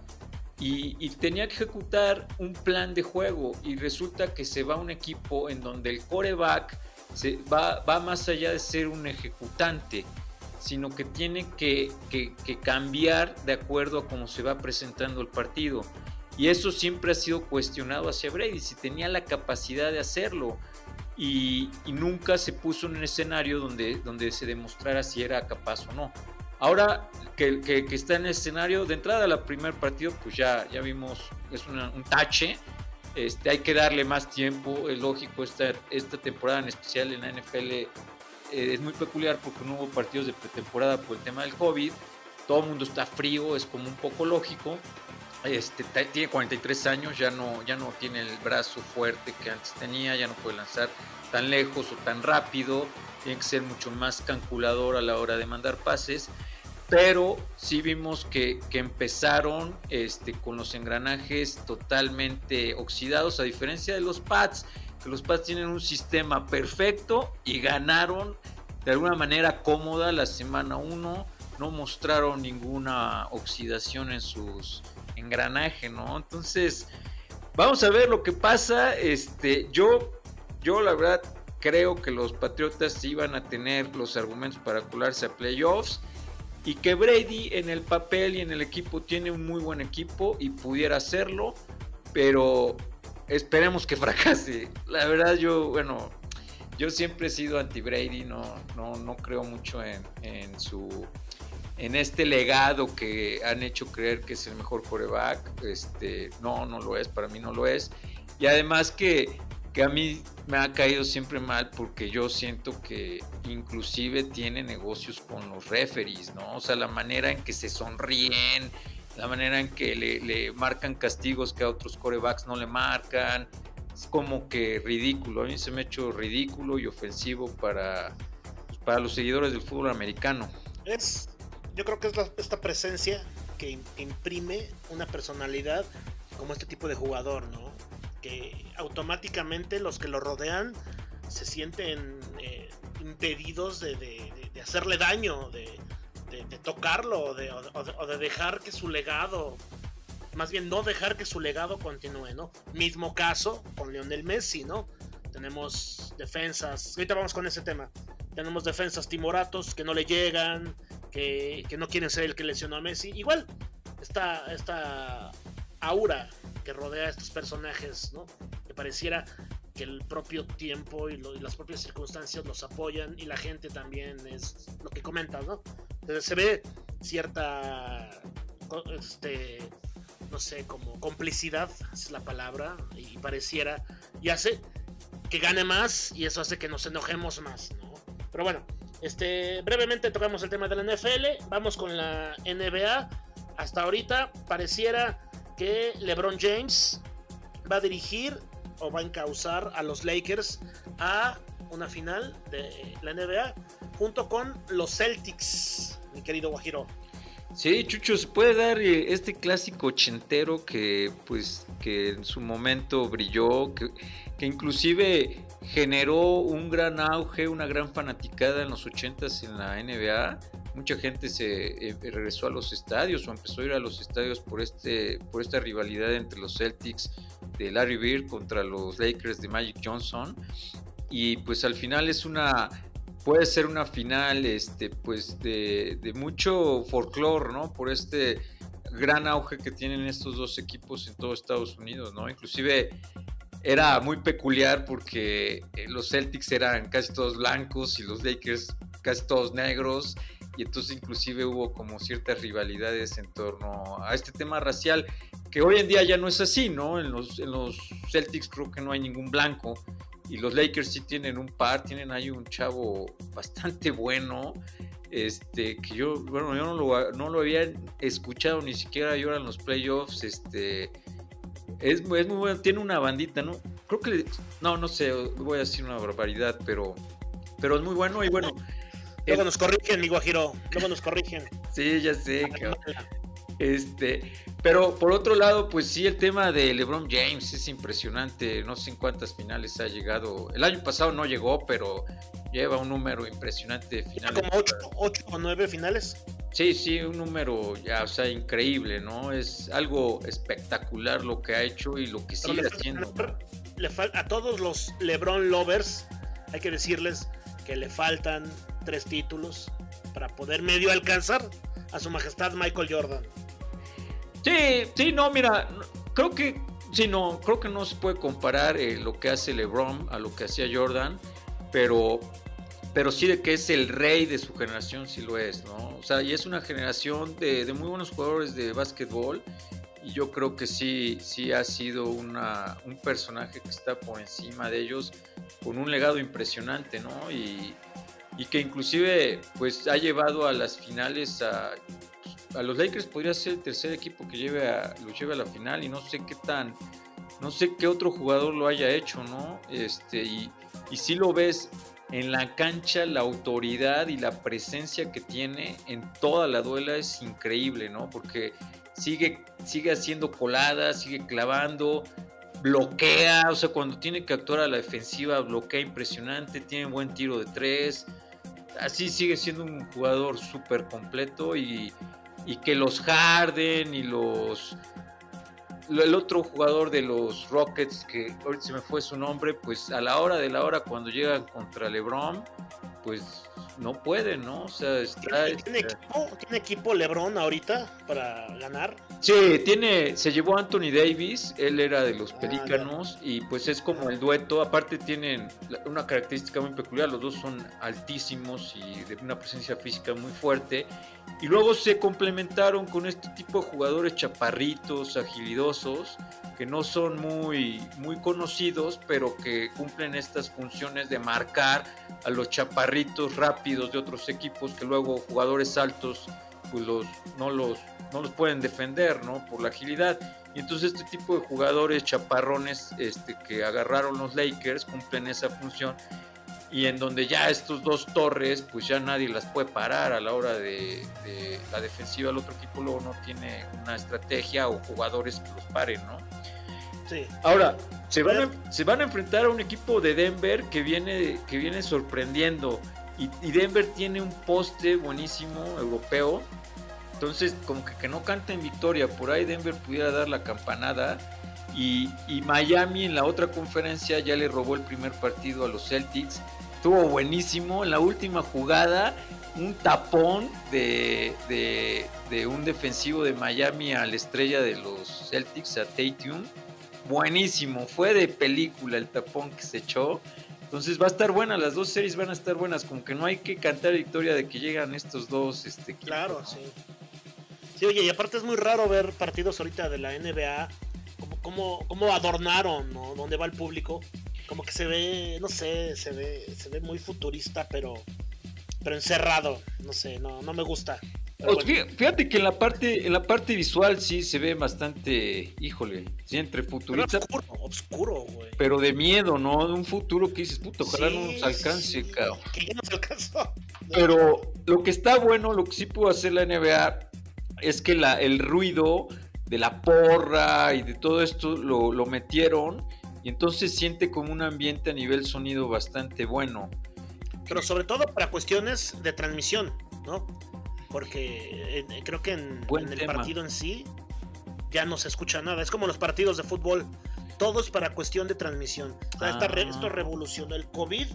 y, y tenía que ejecutar un plan de juego, y resulta que se va a un equipo en donde el quarterback se va, va más allá de ser un ejecutante, sino que tiene que, que, que cambiar de acuerdo a cómo se va presentando el partido. Y eso siempre ha sido cuestionado hacia Brady, si tenía la capacidad de hacerlo. Y, y nunca se puso en un escenario donde, donde se demostrara si era capaz o no. Ahora que, que, que está en el escenario, de entrada al primer partido, pues ya, ya vimos, es una, un tache. Este, hay que darle más tiempo, es lógico, esta, esta temporada en especial en la N F L eh, es muy peculiar porque no hubo partidos de pretemporada por el tema del COVID. Todo el mundo está frío, es como un poco lógico. Este, tiene cuarenta y tres años, ya no, ya no tiene el brazo fuerte que antes tenía, ya no puede lanzar tan lejos o tan rápido, tiene que ser mucho más calculador a la hora de mandar pases, pero sí vimos que, que empezaron este, con los engranajes totalmente oxidados, a diferencia de los Pats, que los Pats tienen un sistema perfecto y ganaron de alguna manera cómoda la semana uno, no mostraron ninguna oxidación en sus engranaje, ¿no? Entonces, vamos a ver lo que pasa. Este, yo, yo la verdad creo que los Patriotas iban a tener los argumentos para colarse a playoffs y que Brady en el papel y en el equipo tiene un muy buen equipo y pudiera hacerlo, pero esperemos que fracase. La verdad yo, bueno, yo siempre he sido anti Brady, no, no, no creo mucho en, en su... en este legado que han hecho creer que es el mejor quarterback. Este, no, no lo es, para mí no lo es, y además que, que a mí me ha caído siempre mal porque yo siento que inclusive tiene negocios con los referees, ¿no? O sea, la manera en que se sonríen, la manera en que le, le marcan castigos que a otros quarterbacks no le marcan, es como que ridículo. A mí se me ha hecho ridículo y ofensivo para, pues, para los seguidores del fútbol americano. Es, yo creo que es la, esta presencia que imprime una personalidad como este tipo de jugador, ¿no? Que automáticamente los que lo rodean se sienten eh, impedidos de, de, de hacerle daño, de, de, de tocarlo de, o, de, o de dejar que su legado, más bien no dejar que su legado continúe, ¿no? Mismo caso con Lionel Messi, ¿no? Tenemos defensas, ahorita vamos con ese tema, tenemos defensas timoratos que no le llegan, que, que no quieren ser el que lesionó a Messi. Igual, esta, esta aura que rodea a estos personajes, ¿no? Que pareciera que el propio tiempo y, lo, y las propias circunstancias los apoyan, y la gente también es lo que comentas, ¿no? Entonces se ve cierta, este, no sé, como complicidad es la palabra, y pareciera, y hace que gane más, y eso hace que nos enojemos más, ¿no? Pero bueno, este, brevemente tocamos el tema de la N F L, vamos con la N B A. Hasta ahorita pareciera que LeBron James va a dirigir o va a encauzar a los Lakers a una final de la N B A junto con los Celtics, mi querido Guajiro. Sí, Chucho, se puede dar este clásico ochentero que, pues, que en su momento brilló, que, que inclusive generó un gran auge, una gran fanaticada en los ochentas en la N B A. Mucha gente se eh, regresó a los estadios o empezó a ir a los estadios por este por esta rivalidad entre los Celtics de Larry Bird contra los Lakers de Magic Johnson, y pues al final es una puede ser una final este pues de, de mucho folclore, ¿no? Por este gran auge que tienen estos dos equipos en todo Estados Unidos, ¿no? Inclusive era muy peculiar porque los Celtics eran casi todos blancos y los Lakers casi todos negros, y entonces inclusive hubo como ciertas rivalidades en torno a este tema racial, que hoy en día ya no es así, ¿no? En los, en los Celtics creo que no hay ningún blanco, y los Lakers sí tienen un par, tienen ahí un chavo bastante bueno, este, que yo, bueno, yo no lo, no lo había escuchado ni siquiera yo en los playoffs, este... Es, es muy bueno, tiene una bandita, ¿no? Creo que, no, no sé, voy a decir una barbaridad, pero, pero es muy bueno y bueno. Luego el, nos corrigen, mi Guajiro, luego nos corrigen. Sí, ya sé, cabrón. Este, pero por otro lado, pues sí, el tema de LeBron James es impresionante, no sé en cuántas finales ha llegado. El año pasado no llegó, pero lleva un número impresionante de finales. ¿Como ocho, ocho o nueve finales? Sí, sí, un número ya, o sea, increíble, ¿no? Es algo espectacular lo que ha hecho y lo que pero sigue le haciendo. Ganar, le fal- a todos los LeBron lovers hay que decirles que le faltan tres títulos para poder medio alcanzar a su majestad Michael Jordan. Sí, sí, no, mira, creo que sí, no, creo que no se puede comparar eh, lo que hace LeBron a lo que hacía Jordan, pero... pero sí de que es el rey de su generación, sí lo es, ¿no? O sea, y es una generación de, de muy buenos jugadores de básquetbol, y yo creo que sí, sí ha sido una, un personaje que está por encima de ellos, con un legado impresionante, ¿no? Y, y que inclusive, pues, ha llevado a las finales a, a los Lakers, podría ser el tercer equipo que lleve a, los lleve a la final, y no sé qué tan, no sé qué otro jugador lo haya hecho, ¿no? Este, y, y sí lo ves en la cancha, la autoridad y la presencia que tiene en toda la duela es increíble, ¿no? Porque sigue, sigue haciendo coladas, sigue clavando, bloquea, o sea, cuando tiene que actuar a la defensiva, bloquea impresionante, tiene buen tiro de tres, así sigue siendo un jugador súper completo, y, y que los Harden y los... el otro jugador de los Rockets, que ahorita se me fue su nombre, pues a la hora de la hora cuando llegan contra LeBron, pues no pueden, ¿no? O sea, está... ¿Tiene, está... Equipo, ¿tiene equipo LeBron ahorita para ganar? Sí, tiene, se llevó a Anthony Davis, él era de los Pelícanos, ah, y pues es como el dueto, aparte tienen una característica muy peculiar, los dos son altísimos y de una presencia física muy fuerte, y luego se complementaron con este tipo de jugadores chaparritos, agilidosos, que no son muy, muy conocidos, pero que cumplen estas funciones de marcar a los chaparritos rápidos de otros equipos, que luego jugadores altos pues los, no, los, no los pueden defender, ¿no? Por la agilidad. Y entonces este tipo de jugadores chaparrones este, que agarraron los Lakers cumplen esa función, y en donde ya estos dos torres pues ya nadie las puede parar a la hora de, de la defensiva. El otro equipo luego no tiene una estrategia o jugadores que los paren, ¿no? Sí. Ahora, se van, a, se van a enfrentar a un equipo de Denver que viene, que viene sorprendiendo, y, y Denver tiene un poste buenísimo europeo. Entonces, como que, que no canta en victoria, por ahí Denver pudiera dar la campanada, y, y Miami en la otra conferencia ya le robó el primer partido a los Celtics. Estuvo buenísimo, en la última jugada, un tapón de, de, de un defensivo de Miami a la estrella de los Celtics, a Tatum. Buenísimo, fue de película el tapón que se echó. Entonces va a estar buena, las dos series van a estar buenas, como que no hay que cantar victoria de que llegan estos dos este equipos, claro, ¿no? Sí. Sí, oye, y aparte es muy raro ver partidos ahorita de la N B A, como, como, como adornaron, ¿no? Dónde va el público, como que se ve, no sé, se ve, se ve muy futurista, pero, pero encerrado, no sé, no, no me gusta. Pero bueno. Fíjate, fíjate que en la parte, en la parte visual sí se ve bastante, híjole, sí, entre futurista, pero oscuro, oscuro, güey. Pero de miedo, ¿no? De un futuro que dices, puta, ojalá sí, no nos alcance, sí, cabrón. Que ya nos alcanzó. Pero lo que está bueno, lo que sí pudo hacer la N B A es que la, el ruido de la porra y de todo esto lo, lo metieron, y entonces siente como un ambiente a nivel sonido bastante bueno. Pero sobre todo para cuestiones de transmisión, ¿no? Porque eh, creo que en, en el partido en sí ya no se escucha nada. Es como los partidos de fútbol, todos para cuestión de transmisión. O sea, ah. esta re, esto revolucionó, el COVID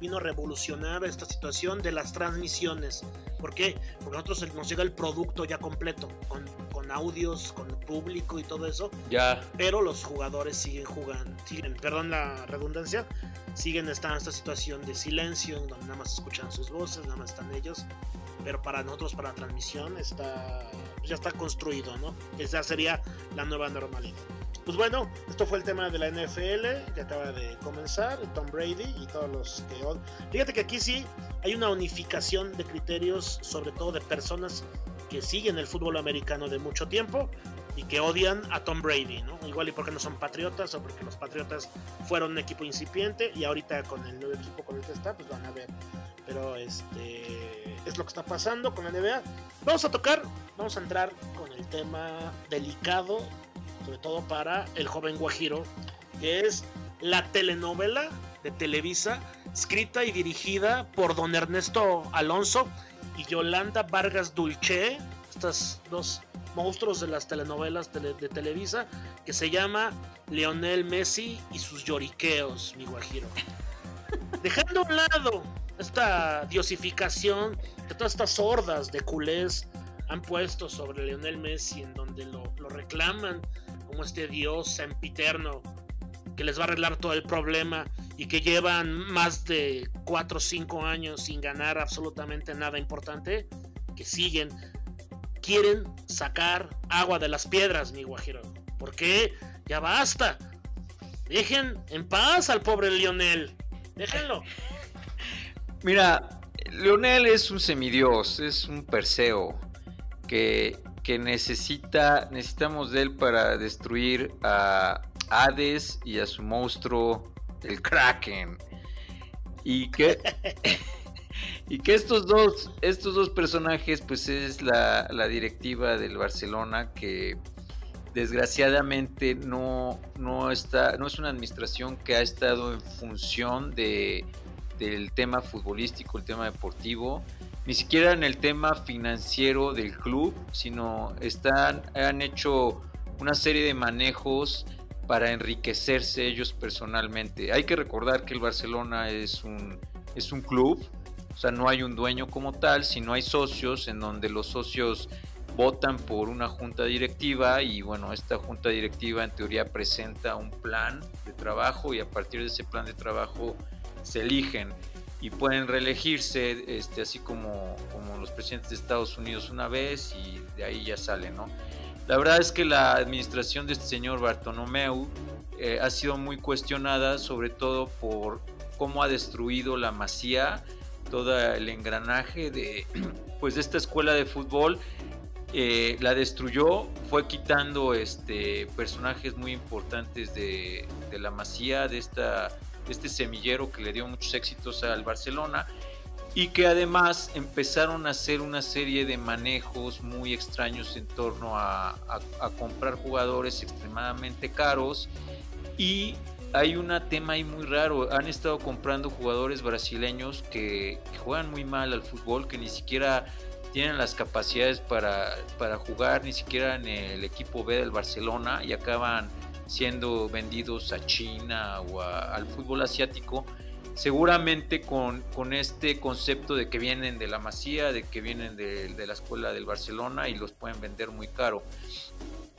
vino a revolucionar esta situación de las transmisiones. ¿Por qué? Porque a nosotros nos llega el producto ya completo, con, con audios, con el público y todo eso. Ya. Pero los jugadores siguen jugando, siguen, perdón la redundancia, siguen estando en esta situación de silencio, en donde nada más escuchan sus voces, nada más están ellos. Pero para nosotros, para la transmisión, está, ya está construido, ¿no? Esa sería la nueva normalidad. Pues bueno, esto fue el tema de la N F L que acaba de comenzar, Tom Brady y todos los que... Fíjate que aquí sí hay una unificación de criterios, sobre todo de personas que siguen el fútbol americano de mucho tiempo y que odian a Tom Brady, ¿no? Igual y porque no son Patriotas, o porque los Patriotas fueron un equipo incipiente y ahorita con el nuevo equipo con el que está, pues van a ver. Pero este... es lo que está pasando con la N B A. Vamos a tocar, vamos a entrar con el tema delicado, sobre todo para el joven guajiro, que es la telenovela de Televisa, escrita y dirigida por don Ernesto Alonso y Yolanda Vargas Dulce, estas dos monstruos de las telenovelas de, de Televisa, que se llama Lionel Messi y sus lloriqueos, mi guajiro. Dejando a un lado esta diosificación que todas estas hordas de culés han puesto sobre Lionel Messi, en donde lo, lo reclaman como este dios sempiterno que les va a arreglar todo el problema, y que llevan más de cuatro o cinco años sin ganar absolutamente nada importante, que siguen, quieren sacar agua de las piedras, mi guajiro. ¿Por qué? Ya basta, dejen en paz al pobre Lionel, déjenlo. Mira, Lionel es un semidios, es un Perseo que, que necesita, necesitamos de él para destruir a Hades y a su monstruo, el Kraken. Y que, y que estos dos, estos dos personajes, pues es la, la directiva del Barcelona, que desgraciadamente no, no está, no es una administración que ha estado en función de... del tema futbolístico, el tema deportivo, ni siquiera en el tema financiero del club, sino están, han hecho una serie de manejos para enriquecerse ellos personalmente. Hay que recordar que el Barcelona es un, es un club, o sea, no hay un dueño como tal, sino hay socios, en donde los socios votan por una junta directiva, y bueno, esta junta directiva en teoría presenta un plan de trabajo, y a partir de ese plan de trabajo se eligen y pueden reelegirse, este, así como, como los presidentes de Estados Unidos una vez, y de ahí ya salen, ¿no? La verdad es que la administración de este señor Bartomeu eh, ha sido muy cuestionada, sobre todo por cómo ha destruido la Masía, todo el engranaje de pues esta escuela de fútbol eh, la destruyó, fue quitando este, personajes muy importantes de, de la Masía, de, esta, de este semillero que le dio muchos éxitos al Barcelona, y que además empezaron a hacer una serie de manejos muy extraños en torno a, a, a comprar jugadores extremadamente caros, y hay un tema ahí muy raro, han estado comprando jugadores brasileños que, que juegan muy mal al fútbol, que ni siquiera tienen las capacidades para, para jugar, ni siquiera en el equipo B del Barcelona, y acaban siendo vendidos a China o a, al fútbol asiático, seguramente con, con este concepto de que vienen de la Masía, de que vienen de, de la escuela del Barcelona y los pueden vender muy caro.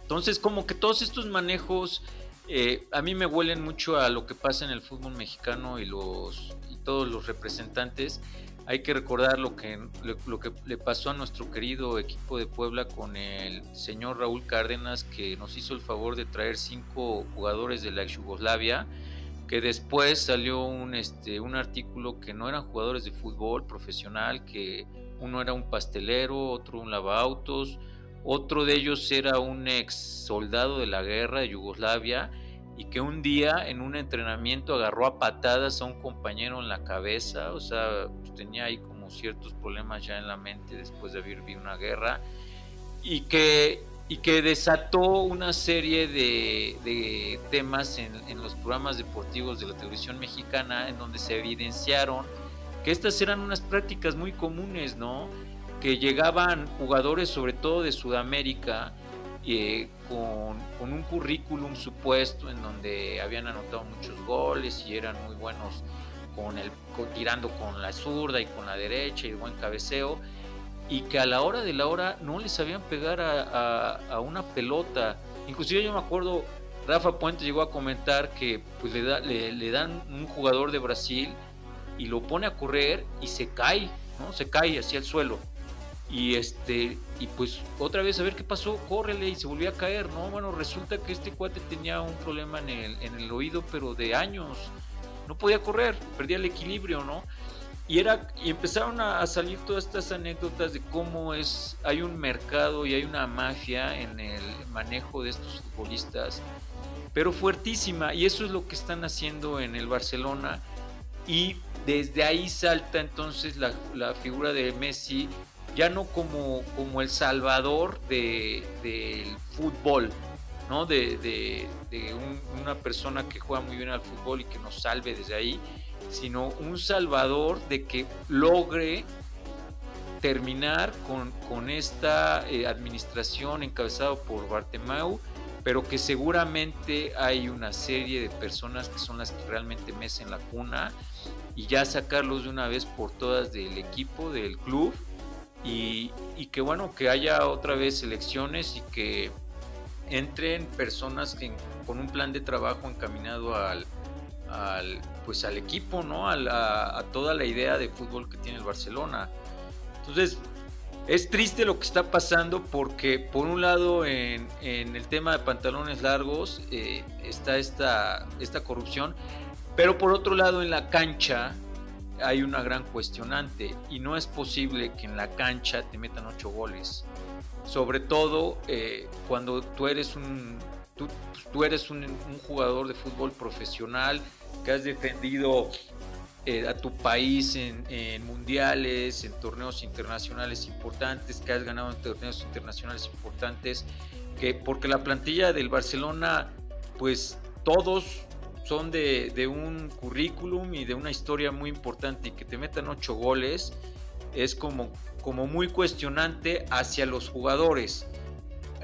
Entonces, como que todos estos manejos eh, a mí me huelen mucho a lo que pasa en el fútbol mexicano y, los, y todos los representantes. Hay que recordar lo que, lo, lo que le pasó a nuestro querido equipo de Puebla con el señor Raúl Cárdenas, que nos hizo el favor de traer cinco jugadores de la ex Yugoslavia, que después salió un, este, un artículo que no eran jugadores de fútbol profesional, que uno era un pastelero, otro un lavaautos, otro de ellos era un ex soldado de la guerra de Yugoslavia, y que un día en un entrenamiento agarró a patadas a un compañero en la cabeza. O sea, pues tenía ahí como ciertos problemas ya en la mente después de haber vivido una guerra, y que... y que desató una serie de, de temas en, en los programas deportivos de la televisión mexicana, en donde se evidenciaron que estas eran unas prácticas muy comunes, ¿no? Que llegaban jugadores, sobre todo de Sudamérica, eh, con, con un currículum supuesto en donde habían anotado muchos goles y eran muy buenos con el, con, tirando con la zurda y con la derecha y buen cabeceo, y que a la hora de la hora no les sabían pegar a, a, a una pelota. Inclusive yo me acuerdo, Rafa Puente llegó a comentar que pues le, da, le, le dan un jugador de Brasil y lo pone a correr y se cae, ¿no? Se cae hacia el suelo, y este y pues otra vez a ver qué pasó, córrele, y se volvió a caer, ¿no? Bueno, resulta que este cuate tenía un problema en el, en el oído, pero de años, no podía correr, perdía el equilibrio, ¿no? Y, era, y empezaron a salir todas estas anécdotas de cómo es, hay un mercado y hay una mafia en el manejo de estos futbolistas, pero fuertísima, y eso es lo que están haciendo en el Barcelona. Y desde ahí salta entonces la, la figura de Messi, ya no como, como el salvador de, del fútbol, ¿no? de, de, de un, una persona que juega muy bien al fútbol y que nos salve desde ahí, sino un salvador de que logre terminar con, con esta eh, administración encabezada por Bartomeu, pero que seguramente hay una serie de personas que son las que realmente mecen la cuna, y ya sacarlos de una vez por todas del equipo, del club, y, y que bueno, que haya otra vez elecciones y que entren personas que, con un plan de trabajo encaminado al Al, pues al equipo, ¿no? A, la, a toda la idea de fútbol que tiene el Barcelona. Entonces, es triste lo que está pasando, porque por un lado en, en el tema de pantalones largos eh, está esta, esta corrupción, pero por otro lado en la cancha hay una gran cuestionante, y no es posible que en la cancha te metan ocho goles, sobre todo eh, cuando tú eres un Tú, tú eres un, un jugador de fútbol profesional que has defendido eh, a tu país en, en mundiales, en torneos internacionales importantes, que has ganado en torneos internacionales importantes, que porque la plantilla del Barcelona, pues todos son de, de un currículum y de una historia muy importante, y que te metan ocho goles es como, como muy cuestionante hacia los jugadores.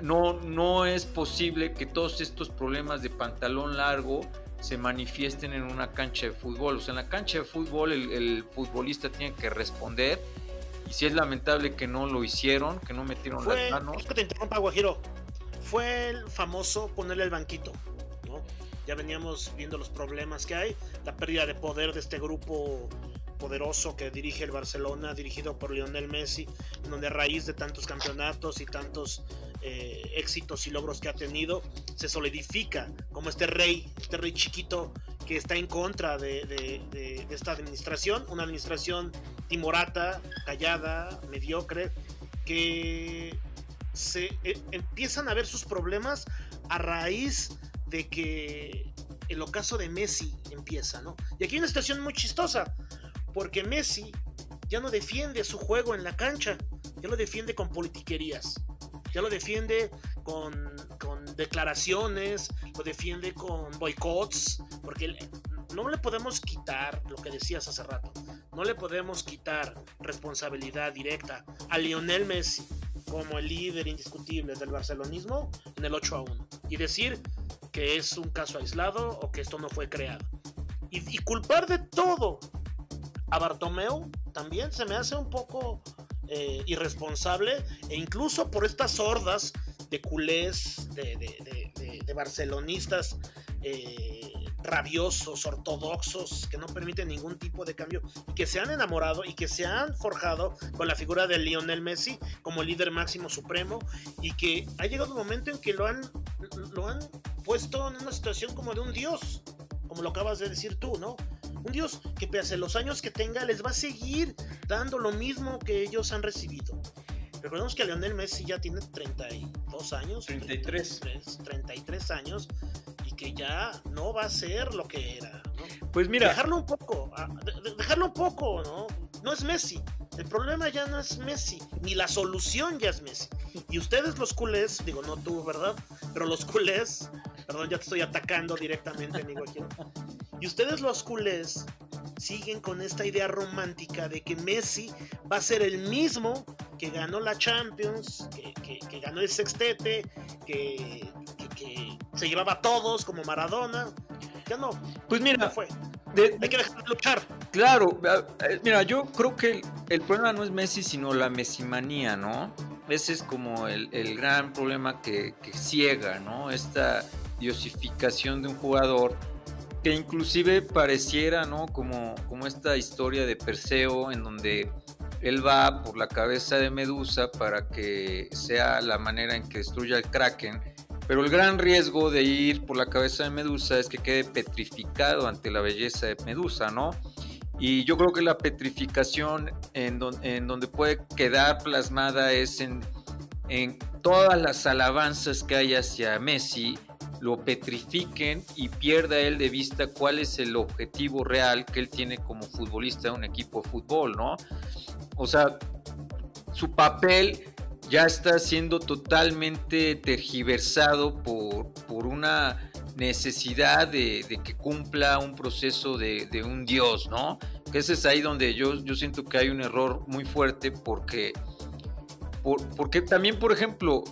No, no es posible que todos estos problemas de pantalón largo se manifiesten en una cancha de fútbol. O sea, en la cancha de fútbol el, el futbolista tiene que responder, y sí es lamentable que no lo hicieron, que no metieron fue, las manos. Es que te interrumpa, Guajiro. Fue el famoso ponerle el banquito, ¿no? Ya veníamos viendo los problemas que hay, la pérdida de poder de este grupo poderoso que dirige el Barcelona, dirigido por Lionel Messi, donde a raíz de tantos campeonatos y tantos eh, éxitos y logros que ha tenido, se solidifica como este rey, este rey chiquito que está en contra de, de, de, de esta administración, una administración timorata, callada, mediocre, que se eh, empiezan a ver sus problemas a raíz de que el ocaso de Messi empieza, ¿no? Y aquí hay una situación muy chistosa, porque Messi ya no defiende su juego en la cancha, ya lo defiende con politiquerías, ya lo defiende con, con declaraciones, lo defiende con boicots, porque no le podemos quitar lo que decías hace rato, no le podemos quitar responsabilidad directa a Lionel Messi como el líder indiscutible del barcelonismo en el ocho a uno y decir que es un caso aislado o que esto no fue creado. Y, y culpar de todo a Bartomeu también se me hace un poco eh, irresponsable, e incluso por estas hordas de culés, de, de, de, de, de barcelonistas eh, rabiosos, ortodoxos, que no permiten ningún tipo de cambio, y que se han enamorado y que se han forjado con la figura de Lionel Messi como líder máximo supremo, y que ha llegado un momento en que lo han, lo han puesto en una situación como de un dios, como lo acabas de decir tú, ¿no? Un dios que pese a los años que tenga les va a seguir dando lo mismo que ellos han recibido. Recordemos que Lionel Messi ya tiene treinta y dos años, treinta y tres años, y que ya no va a ser lo que era, ¿no? Pues mira, dejarlo un poco, dejarlo un poco, ¿no? No es Messi, el problema ya no es Messi, ni la solución ya es Messi. Y ustedes los culés, digo no tú, ¿verdad? Pero los culés, perdón, ya te estoy atacando directamente, amigo, aquí. Y ustedes los culés siguen con esta idea romántica de que Messi va a ser el mismo que ganó la Champions, que, que, que ganó el sextete, que, que, que se llevaba a todos como Maradona. Ya no. Pues mira, no fue. De, hay que dejar de luchar. Claro, mira, yo creo que el, el problema no es Messi, sino la mesimanía, ¿no? Ese es como el, el gran problema que, que ciega, ¿no? Esta diosificación de un jugador, que inclusive pareciera, ¿no? Como, como esta historia de Perseo, en donde él va por la cabeza de Medusa para que sea la manera en que destruya el Kraken, pero el gran riesgo de ir por la cabeza de Medusa es que quede petrificado ante la belleza de Medusa, ¿no? Y yo creo que la petrificación en, don, en donde puede quedar plasmada es en, en todas las alabanzas que hay hacia Messi, lo petrifiquen y pierda él de vista cuál es el objetivo real que él tiene como futbolista de un equipo de fútbol, ¿no? O sea, su papel ya está siendo totalmente tergiversado por, por una necesidad de, de que cumpla un proceso de, de un dios, ¿no? Que ese es ahí donde yo, yo siento que hay un error muy fuerte, porque, por, porque también, por ejemplo,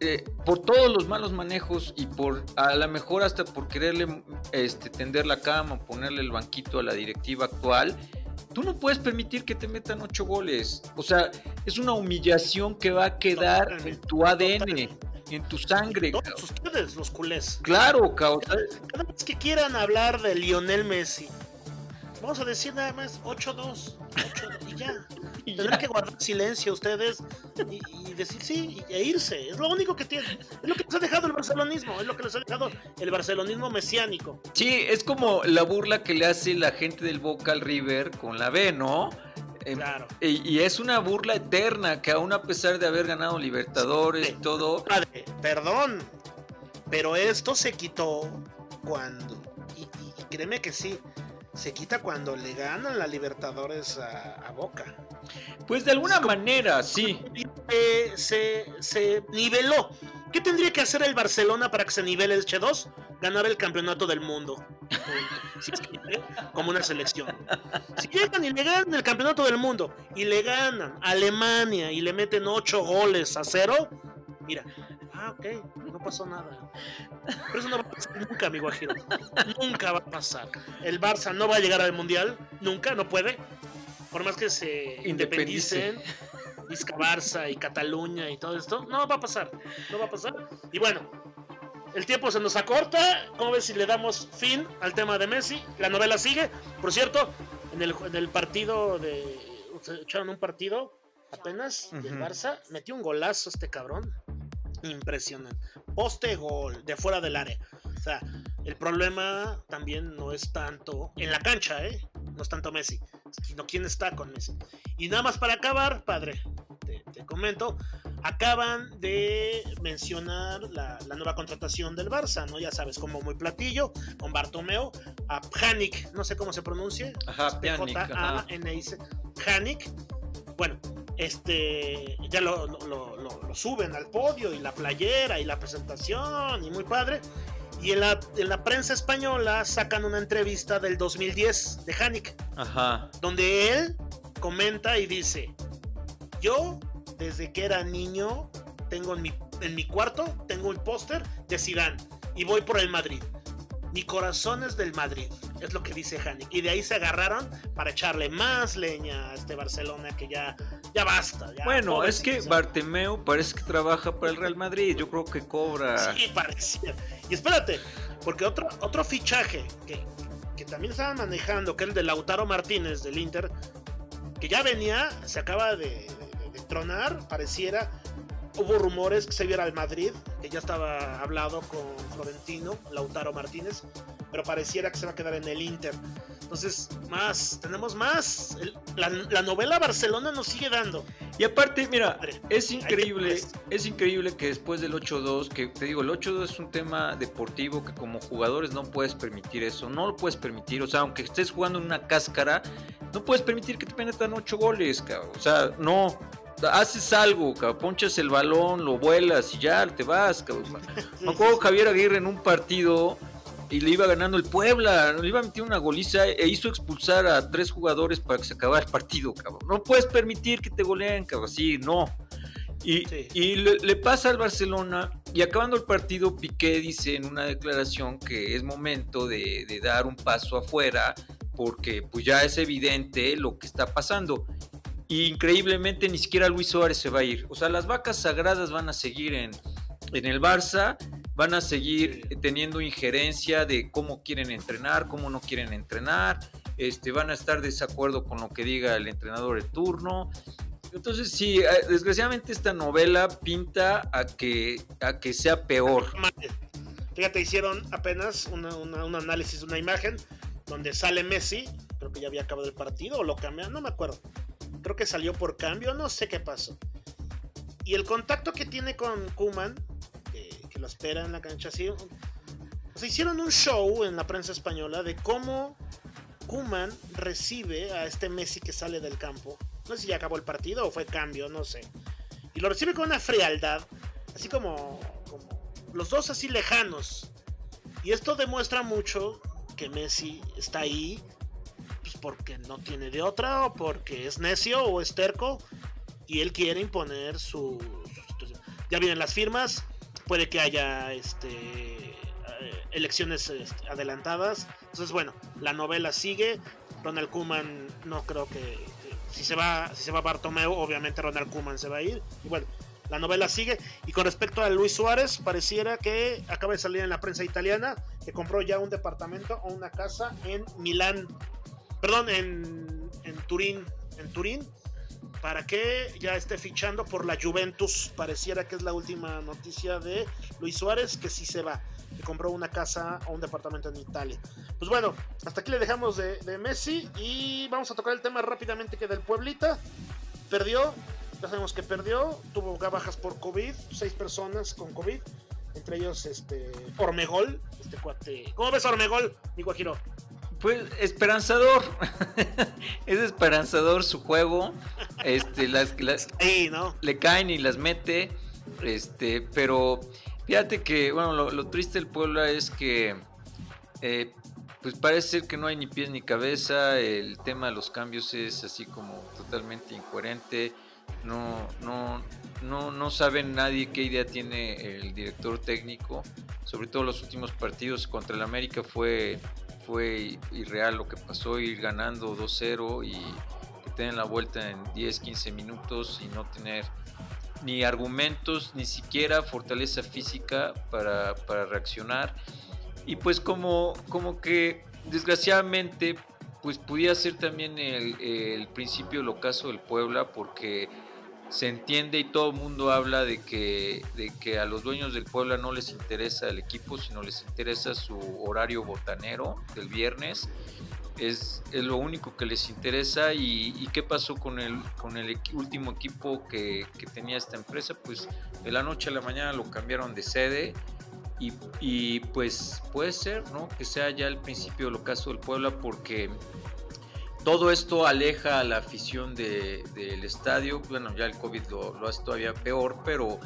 Eh, por todos los malos manejos y por a lo mejor hasta por quererle este, tender la cama, ponerle el banquito a la directiva actual, tú no puedes permitir que te metan ocho goles. O sea, es una humillación que va a quedar totalmente, en tu A D N, totalmente, en tu sangre. Todos ustedes, los culés. Claro, cabrón. Cada vez que quieran hablar de Lionel Messi, vamos a decir nada más ocho dos y ya. Y tendrán ya que guardar silencio ustedes y, y decir sí e irse. Es lo único que tiene. Es lo que les ha dejado el barcelonismo. Es lo que les ha dejado el barcelonismo mesiánico. Sí, es como la burla que le hace la gente del Boca al River con la B, ¿no? Claro. Eh, y, y es una burla eterna que aún a pesar de haber ganado Libertadores y sí, todo. Padre, perdón, pero esto se quitó cuando. Y, y, y créeme que sí. Se quita cuando le ganan la Libertadores a, a Boca. Pues de alguna manera, sí. Eh, se, se niveló. ¿Qué tendría que hacer el Barcelona para que se nivele el Che dos? Ganar el campeonato del mundo. Si es que, ¿eh? Como una selección. Si llegan y le ganan el campeonato del mundo y le ganan a Alemania y le meten ocho goles a cero, mira, ah, ok, no pasó nada. Pero eso no va a pasar nunca, mi guajiro. Nunca va a pasar. El Barça no va a llegar al Mundial, nunca, no puede. Por más que se independicen, Vizca Barça y Cataluña y todo esto, no va a pasar, no va a pasar. Y bueno, el tiempo se nos acorta. ¿Cómo ves si le damos fin al tema de Messi? La novela sigue. Por cierto, en el, en el partido de... se echaron un partido apenas, uh-huh, del Barça, metió un golazo este cabrón. Impresionante, poste gol de fuera del área. O sea, el problema también no es tanto en la cancha, ¿eh? No es tanto Messi, sino quién está con Messi. Y nada más para acabar, padre, te, te comento, acaban de mencionar la, la nueva contratación del Barça, ¿no? Ya sabes, como muy platillo, con Bartomeu, a Pjanic, no sé cómo se pronuncie, J A N I C, Pjanic, bueno, este, ya lo, lo, lo, lo, lo suben al podio, y la playera, y la presentación, y muy padre. Y en la, en la prensa española sacan una entrevista del dos mil diez de Pjanic, ajá, donde él comenta y dice: yo desde que era niño tengo en mi, en mi cuarto tengo el póster de Zidane y voy por el Madrid. Mi corazón es del Madrid, es lo que dice Pjanic. Y de ahí se agarraron para echarle más leña a este Barcelona, que ya, ya basta. Ya, bueno, es que Bartomeu parece que trabaja para el Real Madrid. Yo creo que cobra. Sí, parecía. Y espérate, porque otro, otro fichaje que, que también estaban manejando, que es el de Lautaro Martínez del Inter, que ya venía, se acaba de, de, de tronar, pareciera. Hubo rumores que se viera al Madrid, que ya estaba hablado con Florentino, Lautaro Martínez, pero pareciera que se va a quedar en el Inter. Entonces, más, tenemos más. El, la, la novela Barcelona nos sigue dando. Y aparte, mira, es increíble, es increíble que después del ocho dos, que te digo, el ocho dos es un tema deportivo que como jugadores no puedes permitir eso, no lo puedes permitir, o sea, aunque estés jugando en una cáscara, no puedes permitir que te penetran ocho goles, cabrón, o sea, no... Haces algo, cabrón, ponchas el balón, lo vuelas y ya te vas, cabrón. Me acuerdo Javier Aguirre en un partido y le iba ganando el Puebla, le iba a meter una goliza e hizo expulsar a tres jugadores para que se acabara el partido, cabrón. No puedes permitir que te goleen, cabrón, sí, no. Y, sí. y le, le pasa al Barcelona, y acabando el partido Piqué dice en una declaración que es momento de, de dar un paso afuera, porque pues ya es evidente lo que está pasando. Y increíblemente ni siquiera Luis Suárez se va a ir. O sea, las vacas sagradas van a seguir en, en el Barça, van a seguir teniendo injerencia de cómo quieren entrenar, cómo no quieren entrenar, este, van a estar de desacuerdo con lo que diga el entrenador de turno. Entonces, sí, desgraciadamente esta novela pinta a que, a que sea peor. Fíjate, hicieron apenas una, una, un análisis de una imagen donde sale Messi, creo que ya había acabado el partido, o lo cambiaron, no me acuerdo. Creo que salió por cambio, no sé qué pasó. Y el contacto que tiene con Koeman, eh, que lo espera en la cancha, así, se hicieron un show en la prensa española de cómo Koeman recibe a este Messi que sale del campo. No sé si ya acabó el partido o fue cambio, no sé. Y lo recibe con una frialdad, así como, como los dos así lejanos. Y esto demuestra mucho que Messi está ahí, porque no tiene de otra, o porque es necio o es terco y él quiere imponer su... Ya vienen las firmas, puede que haya este elecciones adelantadas. Entonces, bueno, la novela sigue. Ronald Koeman, no creo que, que si se va si se va Bartomeu, obviamente Ronald Koeman se va a ir. Y bueno, la novela sigue. Y con respecto a Luis Suárez, pareciera que acaba de salir en la prensa italiana que compró ya un departamento o una casa en Milán. Perdón, en, en Turín, en Turín, para que ya esté fichando por la Juventus. Pareciera que es la última noticia de Luis Suárez, que sí se va, que compró una casa o un departamento en Italia. Pues bueno, hasta aquí le dejamos de, de Messi, y vamos a tocar el tema rápidamente que del Pueblita. Perdió, ya sabemos que perdió, tuvo bajas por COVID, seis personas con COVID, entre ellos este Ormegol, este cuate. ¿Cómo ves Ormegol, mi guajiro? Pues esperanzador, es esperanzador su juego, este, las, las sí, ¿no? Le caen y las mete, este, pero fíjate que, bueno, lo, lo triste del Puebla es que, eh, pues parece ser que no hay ni pies ni cabeza, el tema de los cambios es así como totalmente incoherente, no, no, no, no sabe nadie qué idea tiene el director técnico, sobre todo los últimos partidos contra el América fue... fue irreal lo que pasó, ir ganando dos cero y que te den la vuelta en diez, quince minutos y no tener ni argumentos, ni siquiera fortaleza física para, para reaccionar. Y pues como, como que desgraciadamente pues podía ser también el, el principio del ocaso del Puebla, porque se entiende y todo el mundo habla de que, de que a los dueños del Puebla no les interesa el equipo, sino les interesa su horario botanero del viernes, es, es lo único que les interesa. Y, y qué pasó con el, con el equ- último equipo que, que tenía esta empresa, pues de la noche a la mañana lo cambiaron de sede y, y pues puede ser, ¿no?, que sea ya el principio del ocaso del Puebla, porque todo esto aleja a la afición de, del estadio. Bueno, ya el COVID lo, lo hace todavía peor, pero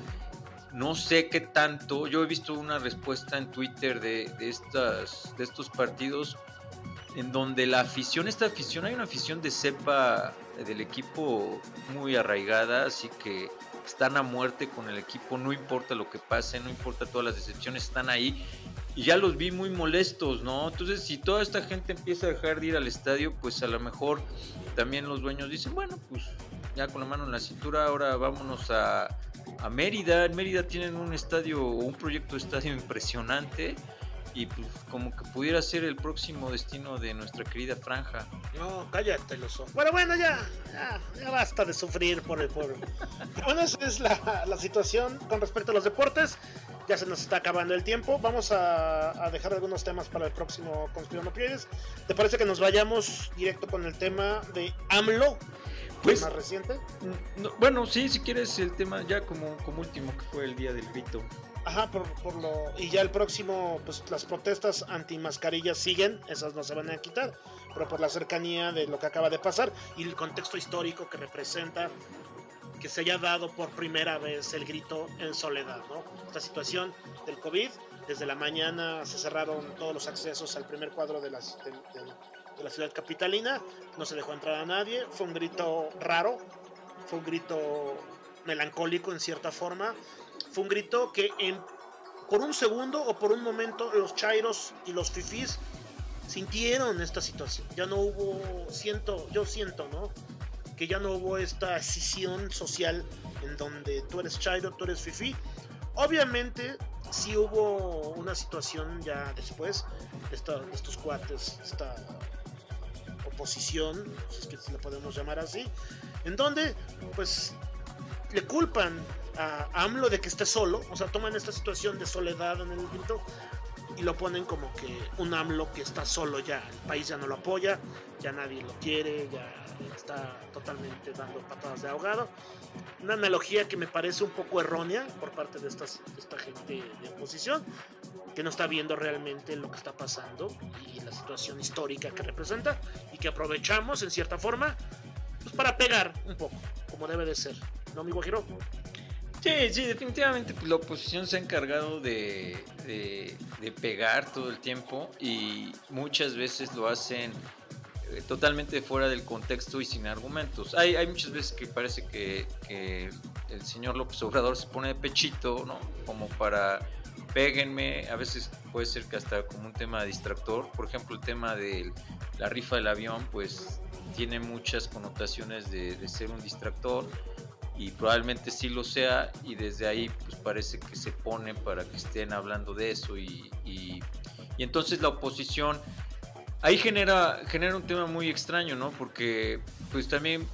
no sé qué tanto. Yo he visto una respuesta en Twitter de, de, estas, de estos partidos en donde la afición, esta afición, hay una afición de cepa del equipo muy arraigada, así que están a muerte con el equipo, no importa lo que pase, no importa todas las decepciones, están ahí. Y ya los vi muy molestos, ¿no? Entonces, si toda esta gente empieza a dejar de ir al estadio, pues a lo mejor también los dueños dicen, bueno, pues ya con la mano en la cintura, ahora vámonos a, a Mérida. En Mérida tienen un estadio, un proyecto de estadio impresionante, y pues como que pudiera ser el próximo destino de nuestra querida franja. No, cállate, Loso. Bueno, bueno, ya, ya, ya basta de sufrir por el pueblo. Bueno, esa es la, la situación con respecto a los deportes. Ya se nos está acabando el tiempo. Vamos a, a dejar algunos temas para el próximo Conspiranopioides. ¿Te parece que nos vayamos directo con el tema de AMLO? Pues, ¿más reciente? No, bueno, sí, si quieres el tema ya como, como último, que fue el día del grito. Ajá, por, por lo... Y ya el próximo, pues las protestas antimascarillas siguen, esas no se van a quitar, pero por la cercanía de lo que acaba de pasar y el contexto histórico que representa que se haya dado por primera vez el grito en Soledad, ¿no? Esta situación del COVID, desde la mañana se cerraron todos los accesos al primer cuadro de, las, de, de, de la ciudad capitalina, no se dejó entrar a nadie, fue un grito raro, fue un grito melancólico en cierta forma, fue un grito que en, por un segundo o por un momento los chairos y los fifís sintieron esta situación, ya no hubo, siento, yo siento, ¿no?, que ya no hubo esta escisión social en donde tú eres chairo, tú eres fifí. Obviamente sí hubo una situación ya después, esta, estos cuates, esta oposición, si es que la podemos llamar así, en donde pues le culpan a AMLO de que esté solo, o sea, toman esta situación de soledad en el grito y lo ponen como que un AMLO que está solo ya, el país ya no lo apoya, ya nadie lo quiere, ya está totalmente dando patadas de ahogado. Una analogía que me parece un poco errónea por parte de, estas, de esta gente de oposición, que no está viendo realmente lo que está pasando y la situación histórica que representa, y que aprovechamos en cierta forma pues, para pegar un poco, como debe de ser, ¿no, mi guajiro? Sí, sí, definitivamente pues, la oposición se ha encargado de, de, de pegar todo el tiempo, y muchas veces lo hacen totalmente fuera del contexto y sin argumentos. Hay, hay muchas veces que parece que, que el señor López Obrador se pone de pechito, ¿no?, como para péguenme. A veces puede ser que hasta como un tema distractor. Por ejemplo, el tema de la rifa del avión, pues tiene muchas connotaciones de, de ser un distractor, y probablemente sí lo sea, y desde ahí pues parece que se pone para que estén hablando de eso, y, y, y entonces la oposición ahí genera, genera un tema muy extraño, ¿no? Porque pues también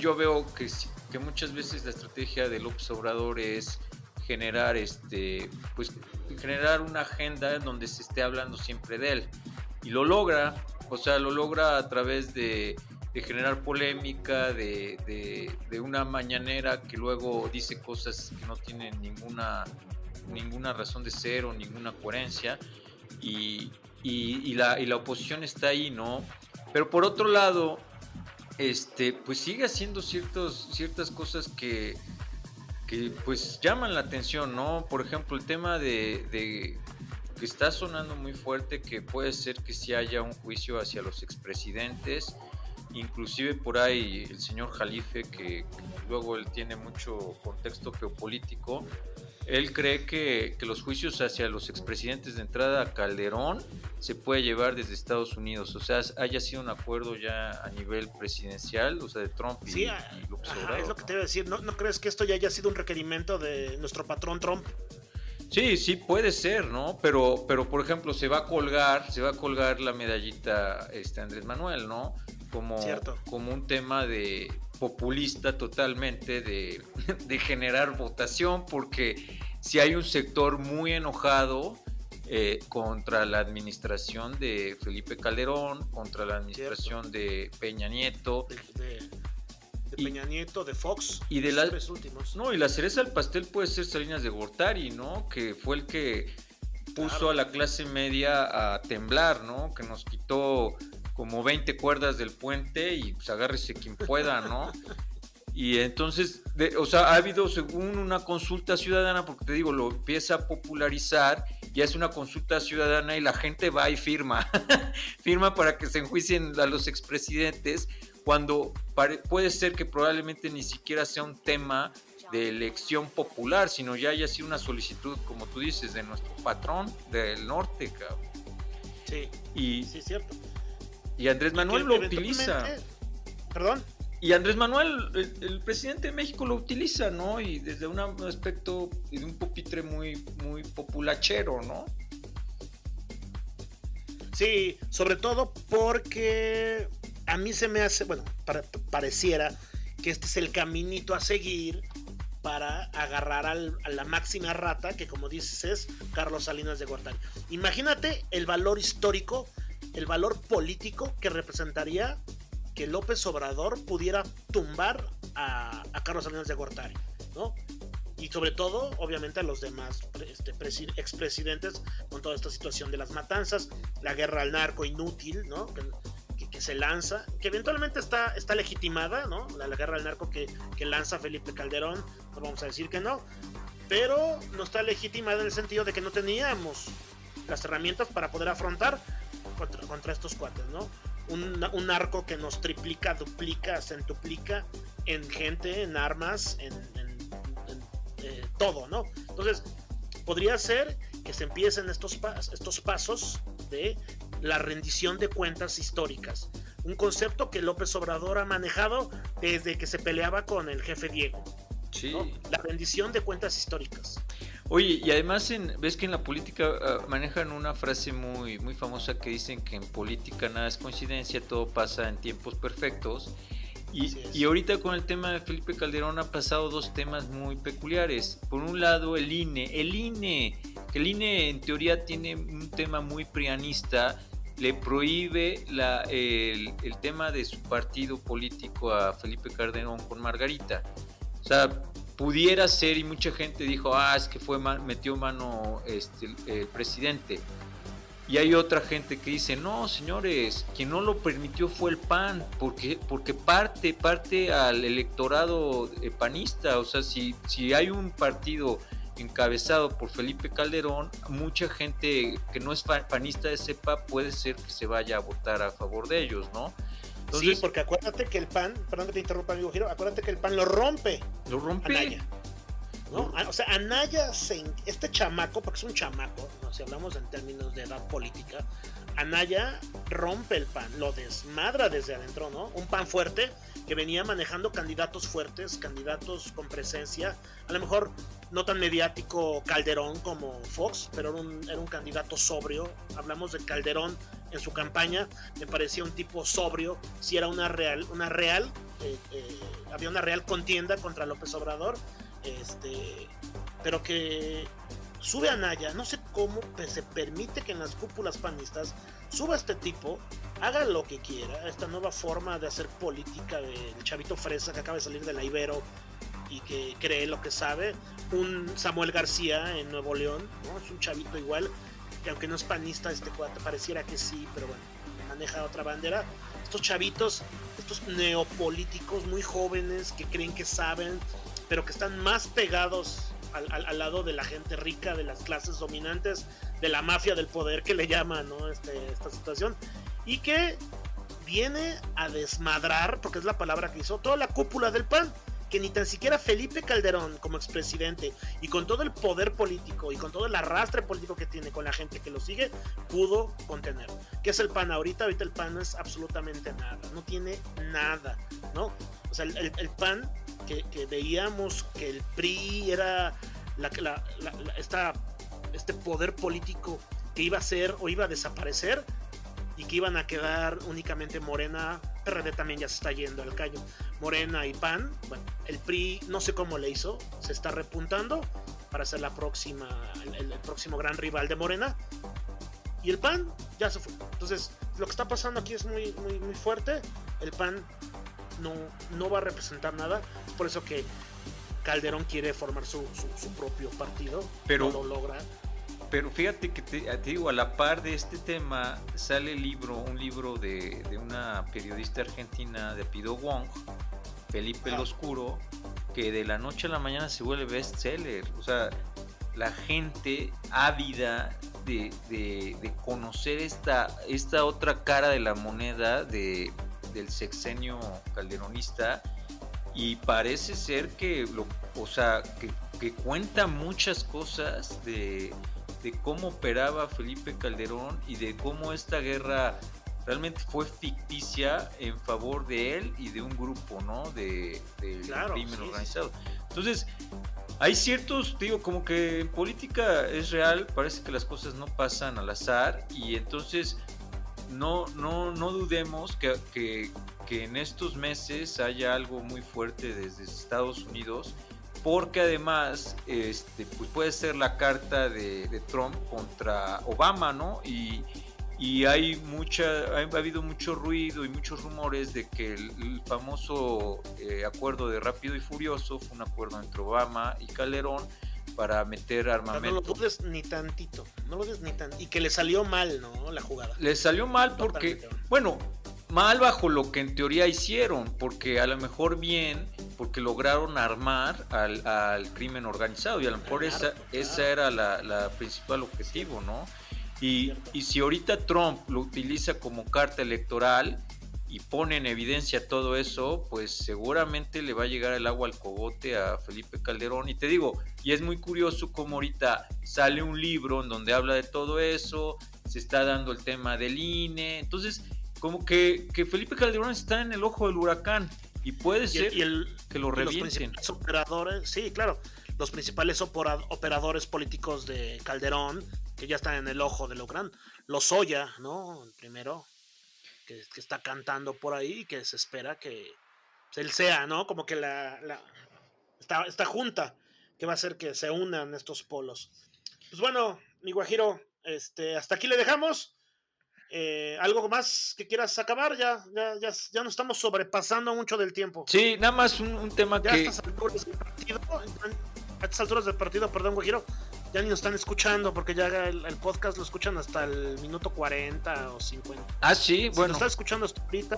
yo veo que, que muchas veces la estrategia de López Obrador es generar este pues generar una agenda en donde se esté hablando siempre de él. Y lo logra, o sea, lo logra a través de, de generar polémica, de, de, de una mañanera que luego dice cosas que no tienen ninguna, ninguna razón de ser o ninguna coherencia. Y... Y, y, la, y la oposición está ahí, ¿no? Pero por otro lado, este, pues sigue haciendo ciertos, ciertas cosas que, que pues llaman la atención, ¿no? Por ejemplo, el tema de, de que está sonando muy fuerte, que puede ser que sí haya un juicio hacia los expresidentes, inclusive por ahí el señor Jalife, que, que luego él tiene mucho contexto geopolítico, él cree que, que los juicios hacia los expresidentes, de entrada a Calderón, se puede llevar desde Estados Unidos. O sea, haya sido un acuerdo ya a nivel presidencial, o sea, de Trump y, sí, y López ajá, Obrador. Es lo que te iba a decir. ¿No, no crees que esto ya haya sido un requerimiento de nuestro patrón Trump? Sí, sí, puede ser, ¿no? Pero, pero por ejemplo, se va a colgar, se va a colgar la medallita este Andrés Manuel, ¿no? Como, como un tema de... populista totalmente de, de generar votación, porque si hay un sector muy enojado eh, contra la administración de Felipe Calderón, contra la administración Cierto. de Peña Nieto. De, de, de y, Peña Nieto, de Fox, y de los tres últimos. No, y la cereza del pastel puede ser Salinas de Gortari, ¿no? Que fue el que puso claro. a la clase media a temblar, ¿no? Que nos quitó como veinte cuerdas del puente y pues agárrese quien pueda, ¿no? Y entonces, de, o sea, ha habido según una consulta ciudadana, porque te digo, lo empieza a popularizar, y hace una consulta ciudadana y la gente va y firma, firma para que se enjuicien a los expresidentes, cuando pare, puede ser que probablemente ni siquiera sea un tema de elección popular, sino ya haya sido una solicitud, como tú dices, de nuestro patrón del norte, cabrón. Sí, y, sí, cierto. Y Andrés Manuel lo utiliza. Perdón. Y Andrés Manuel, el, el presidente de México, lo utiliza, ¿no? Y desde un aspecto de un pupitre muy, muy populachero, ¿no? Sí, sobre todo porque a mí se me hace, bueno, para, pareciera que este es el caminito a seguir para agarrar al, a la máxima rata, que como dices es Carlos Salinas de Gortari. Imagínate el valor histórico, el valor político que representaría que López Obrador pudiera tumbar a, a Carlos Salinas de Gortari, ¿no? Y sobre todo, obviamente, a los demás este, presi- expresidentes, con toda esta situación de las matanzas, la guerra al narco inútil, ¿no? Que, que, que se lanza, que eventualmente está, está legitimada, ¿no? La, la guerra al narco que, que lanza Felipe Calderón, no vamos a decir que no, pero no está legitimada en el sentido de que no teníamos las herramientas para poder afrontar Contra, contra estos cuates, ¿no? Un, un arco que nos triplica, duplica, centuplica en gente, en armas, en, en, en eh, todo, ¿no? Entonces, podría ser que se empiecen estos, pas, estos pasos de la rendición de cuentas históricas. Un concepto que López Obrador ha manejado desde que se peleaba con el jefe Diego. Sí. ¿No? La rendición de cuentas históricas. Oye, y además en, ves que en la política uh, manejan una frase muy, muy famosa que dicen que en política nada es coincidencia, todo pasa en tiempos perfectos. Y, y ahorita con el tema de Felipe Calderón ha pasado dos temas muy peculiares. Por un lado el I N E, el I N E, que el I N E en teoría tiene un tema muy prianista, le prohíbe la, el, el tema de su partido político a Felipe Calderón con Margarita. O sea, pudiera ser, y mucha gente dijo, ah, es que fue man, metió mano este, el, el presidente. Y hay otra gente que dice, no, señores, quien no lo permitió fue el P A N, porque, porque parte, parte al electorado panista. O sea, si, si hay un partido encabezado por Felipe Calderón, mucha gente que no es panista de cepa puede ser que se vaya a votar a favor de ellos, ¿no? Entonces, sí, porque acuérdate que el P A N, perdón que te interrumpa, amigo Giro, acuérdate que el P A N lo rompe. Lo rompe. Anaya, ¿no? O sea, Anaya, se, este chamaco, porque es un chamaco, ¿no? Si hablamos en términos de edad política, Anaya rompe el P A N, lo desmadra desde adentro, ¿no? Un P A N fuerte que venía manejando candidatos fuertes, candidatos con presencia, a lo mejor no tan mediático Calderón como Fox, pero era un, era un candidato sobrio. Hablamos de Calderón. En su campaña me parecía un tipo sobrio, si era una real, una real eh, eh, había una real contienda contra López Obrador, este, pero que sube a Anaya, no sé cómo se permite que en las cúpulas panistas suba este tipo, haga lo que quiera, esta nueva forma de hacer política del chavito fresa que acaba de salir de la Ibero y que cree lo que sabe, un Samuel García en Nuevo León, ¿no? Es un chavito igual, que aunque no es panista, este cuate pareciera que sí, pero bueno, maneja otra bandera. Estos chavitos, estos neopolíticos muy jóvenes que creen que saben, pero que están más pegados al, al, al lado de la gente rica, de las clases dominantes, de la mafia del poder que le llaman, ¿no? Este, esta situación, y que viene a desmadrar, porque es la palabra que hizo, toda la cúpula del P A N. Que ni tan siquiera Felipe Calderón como expresidente y con todo el poder político y con todo el arrastre político que tiene con la gente que lo sigue, pudo contener. ¿Qué es el P A N ahorita? Ahorita el P A N no es absolutamente nada, no tiene nada, ¿no? O sea, el, el P A N que, que veíamos que el P R I era la, la, la, la, esta, este poder político que iba a ser o iba a desaparecer y que iban a quedar únicamente Morena, P R D también ya se está yendo al callo, Morena y P A N, bueno, el P R I no sé cómo le hizo, se está repuntando, para ser la próxima, el, el próximo gran rival de Morena. Y el P A N ya se fue. Entonces, lo que está pasando aquí es muy, muy, muy fuerte. El P A N no, no va a representar nada. Es por eso que Calderón quiere formar su, su, su propio partido. Pero no lo logra. Pero fíjate que te, te digo, a la par de este tema sale el libro, un libro de, de una periodista argentina de Pido Wong, Felipe el Oscuro, que de la noche a la mañana se vuelve bestseller. O sea, la gente ávida de, de, de conocer esta, esta otra cara de la moneda de, del sexenio calderonista, y parece ser que, lo, o sea, que, que cuenta muchas cosas de, de cómo operaba Felipe Calderón y de cómo esta guerra realmente fue ficticia en favor de él y de un grupo, ¿no? De, de claro, crimen sí, organizado. Entonces, hay ciertos, digo, como que en política es real, parece que las cosas no pasan al azar, y entonces no, no, no dudemos que, que, que en estos meses haya algo muy fuerte desde Estados Unidos, porque además este, pues puede ser la carta de, de Trump contra Obama, ¿no? Y, y hay mucha, ha habido mucho ruido y muchos rumores de que el, el famoso eh, acuerdo de Rápido y Furioso fue un acuerdo entre Obama y Calderón para meter armamento. No, no lo dudes ni tantito, no lo dudes ni tantito. Y que le salió mal, ¿no? La jugada. Le salió mal porque, bueno, mal bajo lo que en teoría hicieron, porque a lo mejor bien, porque lograron armar al, al crimen organizado, y a lo mejor claro, esa, claro. esa era la, la principal objetivo, ¿no? Y, y si ahorita Trump lo utiliza como carta electoral y pone en evidencia todo eso, pues seguramente le va a llegar el agua al cogote a Felipe Calderón. Y te digo, y es muy curioso cómo ahorita sale un libro en donde habla de todo eso, se está dando el tema del I N E, entonces como que, que Felipe Calderón está en el ojo del huracán. Y puede y ser el, y el, que lo revienten. Los operadores, sí, claro. Los principales opera, operadores políticos de Calderón, que ya están en el ojo del huracán. Lozoya, ¿no? El primero, que, que está cantando por ahí y que se espera que pues, él sea, ¿no? Como que la, la esta, esta junta que va a hacer que se unan estos polos. Pues bueno, mi guajiro, este, hasta aquí le dejamos. Eh, ¿Algo más que quieras acabar? Ya, ya, ya, ya nos estamos sobrepasando mucho del tiempo. Sí, nada más un, un tema ya que... Ya a estas alturas del partido, a estas alturas del partido, perdón, Guajiro, ya ni nos están escuchando, porque ya el, el podcast lo escuchan hasta el minuto cuarenta o cincuenta. Ah, sí, bueno. Si nos estás escuchando hasta ahorita,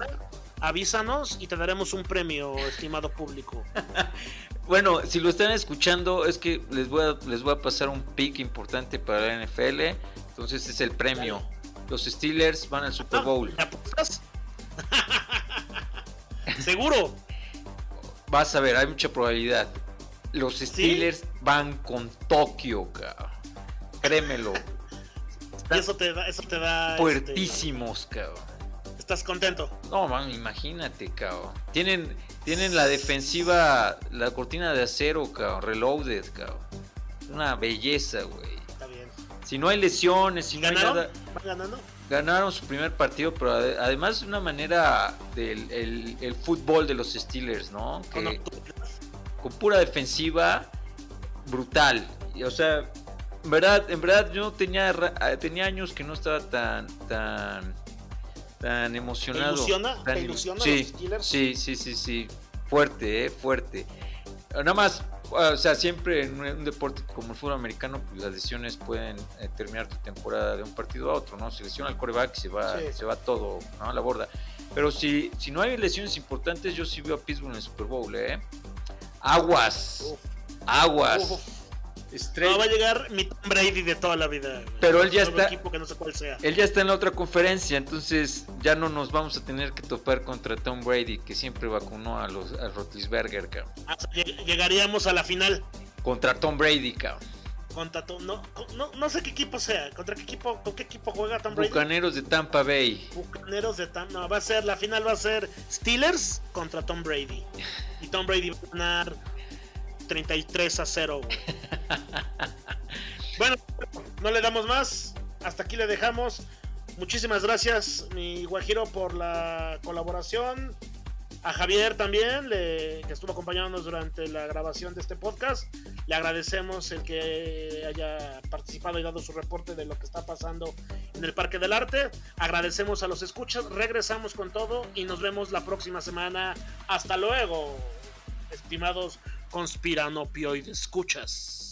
avísanos y te daremos un premio, estimado público. Bueno, si lo están escuchando, es que les voy a, les voy a pasar un pick importante para la N F L, entonces es el premio. Dale. Los Steelers van al Super Bowl. ¿Me apuestas? ¿Seguro? Vas a ver, hay mucha probabilidad. Los Steelers ¿Sí? van con Tokio, cabrón. Créemelo. Están eso te da, eso te da fuertísimos, este... cabrón. ¿Estás contento? No, man, imagínate, cabrón. Tienen, tienen la defensiva, la cortina de acero, cabrón, reloaded, cabrón. Una belleza, güey. Si no hay lesiones, si ¿Ganaron? no hay nada. ¿Van ganando? Ganaron su primer partido, pero además de una manera del el, el fútbol de los Steelers, ¿no? Que, no, no. Con pura defensiva brutal. Y, o sea, en verdad, en verdad yo tenía tenía años que no estaba tan tan tan emocionado. ¿Te ilusiona? Tan ¿Te ilusiona sí, los Steelers? Sí, sí, sí, sí. Fuerte, eh, fuerte. Nada más. O sea, siempre en un deporte como el fútbol americano, pues las lesiones pueden eh, terminar tu temporada de un partido a otro, ¿no? Se lesiona el quarterback y se va, sí. se va todo, ¿no? A la borda. Pero si, si no hay lesiones importantes, yo sí veo a Pittsburgh en el Super Bowl, ¿eh? Aguas. Uf. Aguas. Uf. Estrella. No va a llegar mi Tom Brady de toda la vida. Pero él ya está. Equipo que no sé cuál sea. Él ya está en la otra conferencia, entonces ya no nos vamos a tener que topar contra Tom Brady, que siempre vacunó a los a Roethlisberger, cabrón. Llegaríamos a la final. Contra Tom Brady, cabrón. Contra Tom, no, no, no sé qué equipo sea. ¿Contra qué equipo? ¿Con qué equipo juega Tom Brady? Bucaneros de Tampa Bay. Bucaneros de Tampa. No, va a ser la final, va a ser Steelers contra Tom Brady. Y Tom Brady va a ganar treinta y tres a cero. Bueno, no le damos más. Hasta aquí le dejamos. Muchísimas gracias, mi Guajiro, por la colaboración. a Javier también, le, que estuvo acompañándonos durante la grabación de este podcast. Le agradecemos el que haya participado y dado su reporte de lo que está pasando en el Parque del Arte. Agradecemos a los escuchas, regresamos con todo y nos vemos la próxima semana. Hasta luego, estimados conspiranopioides escuchas.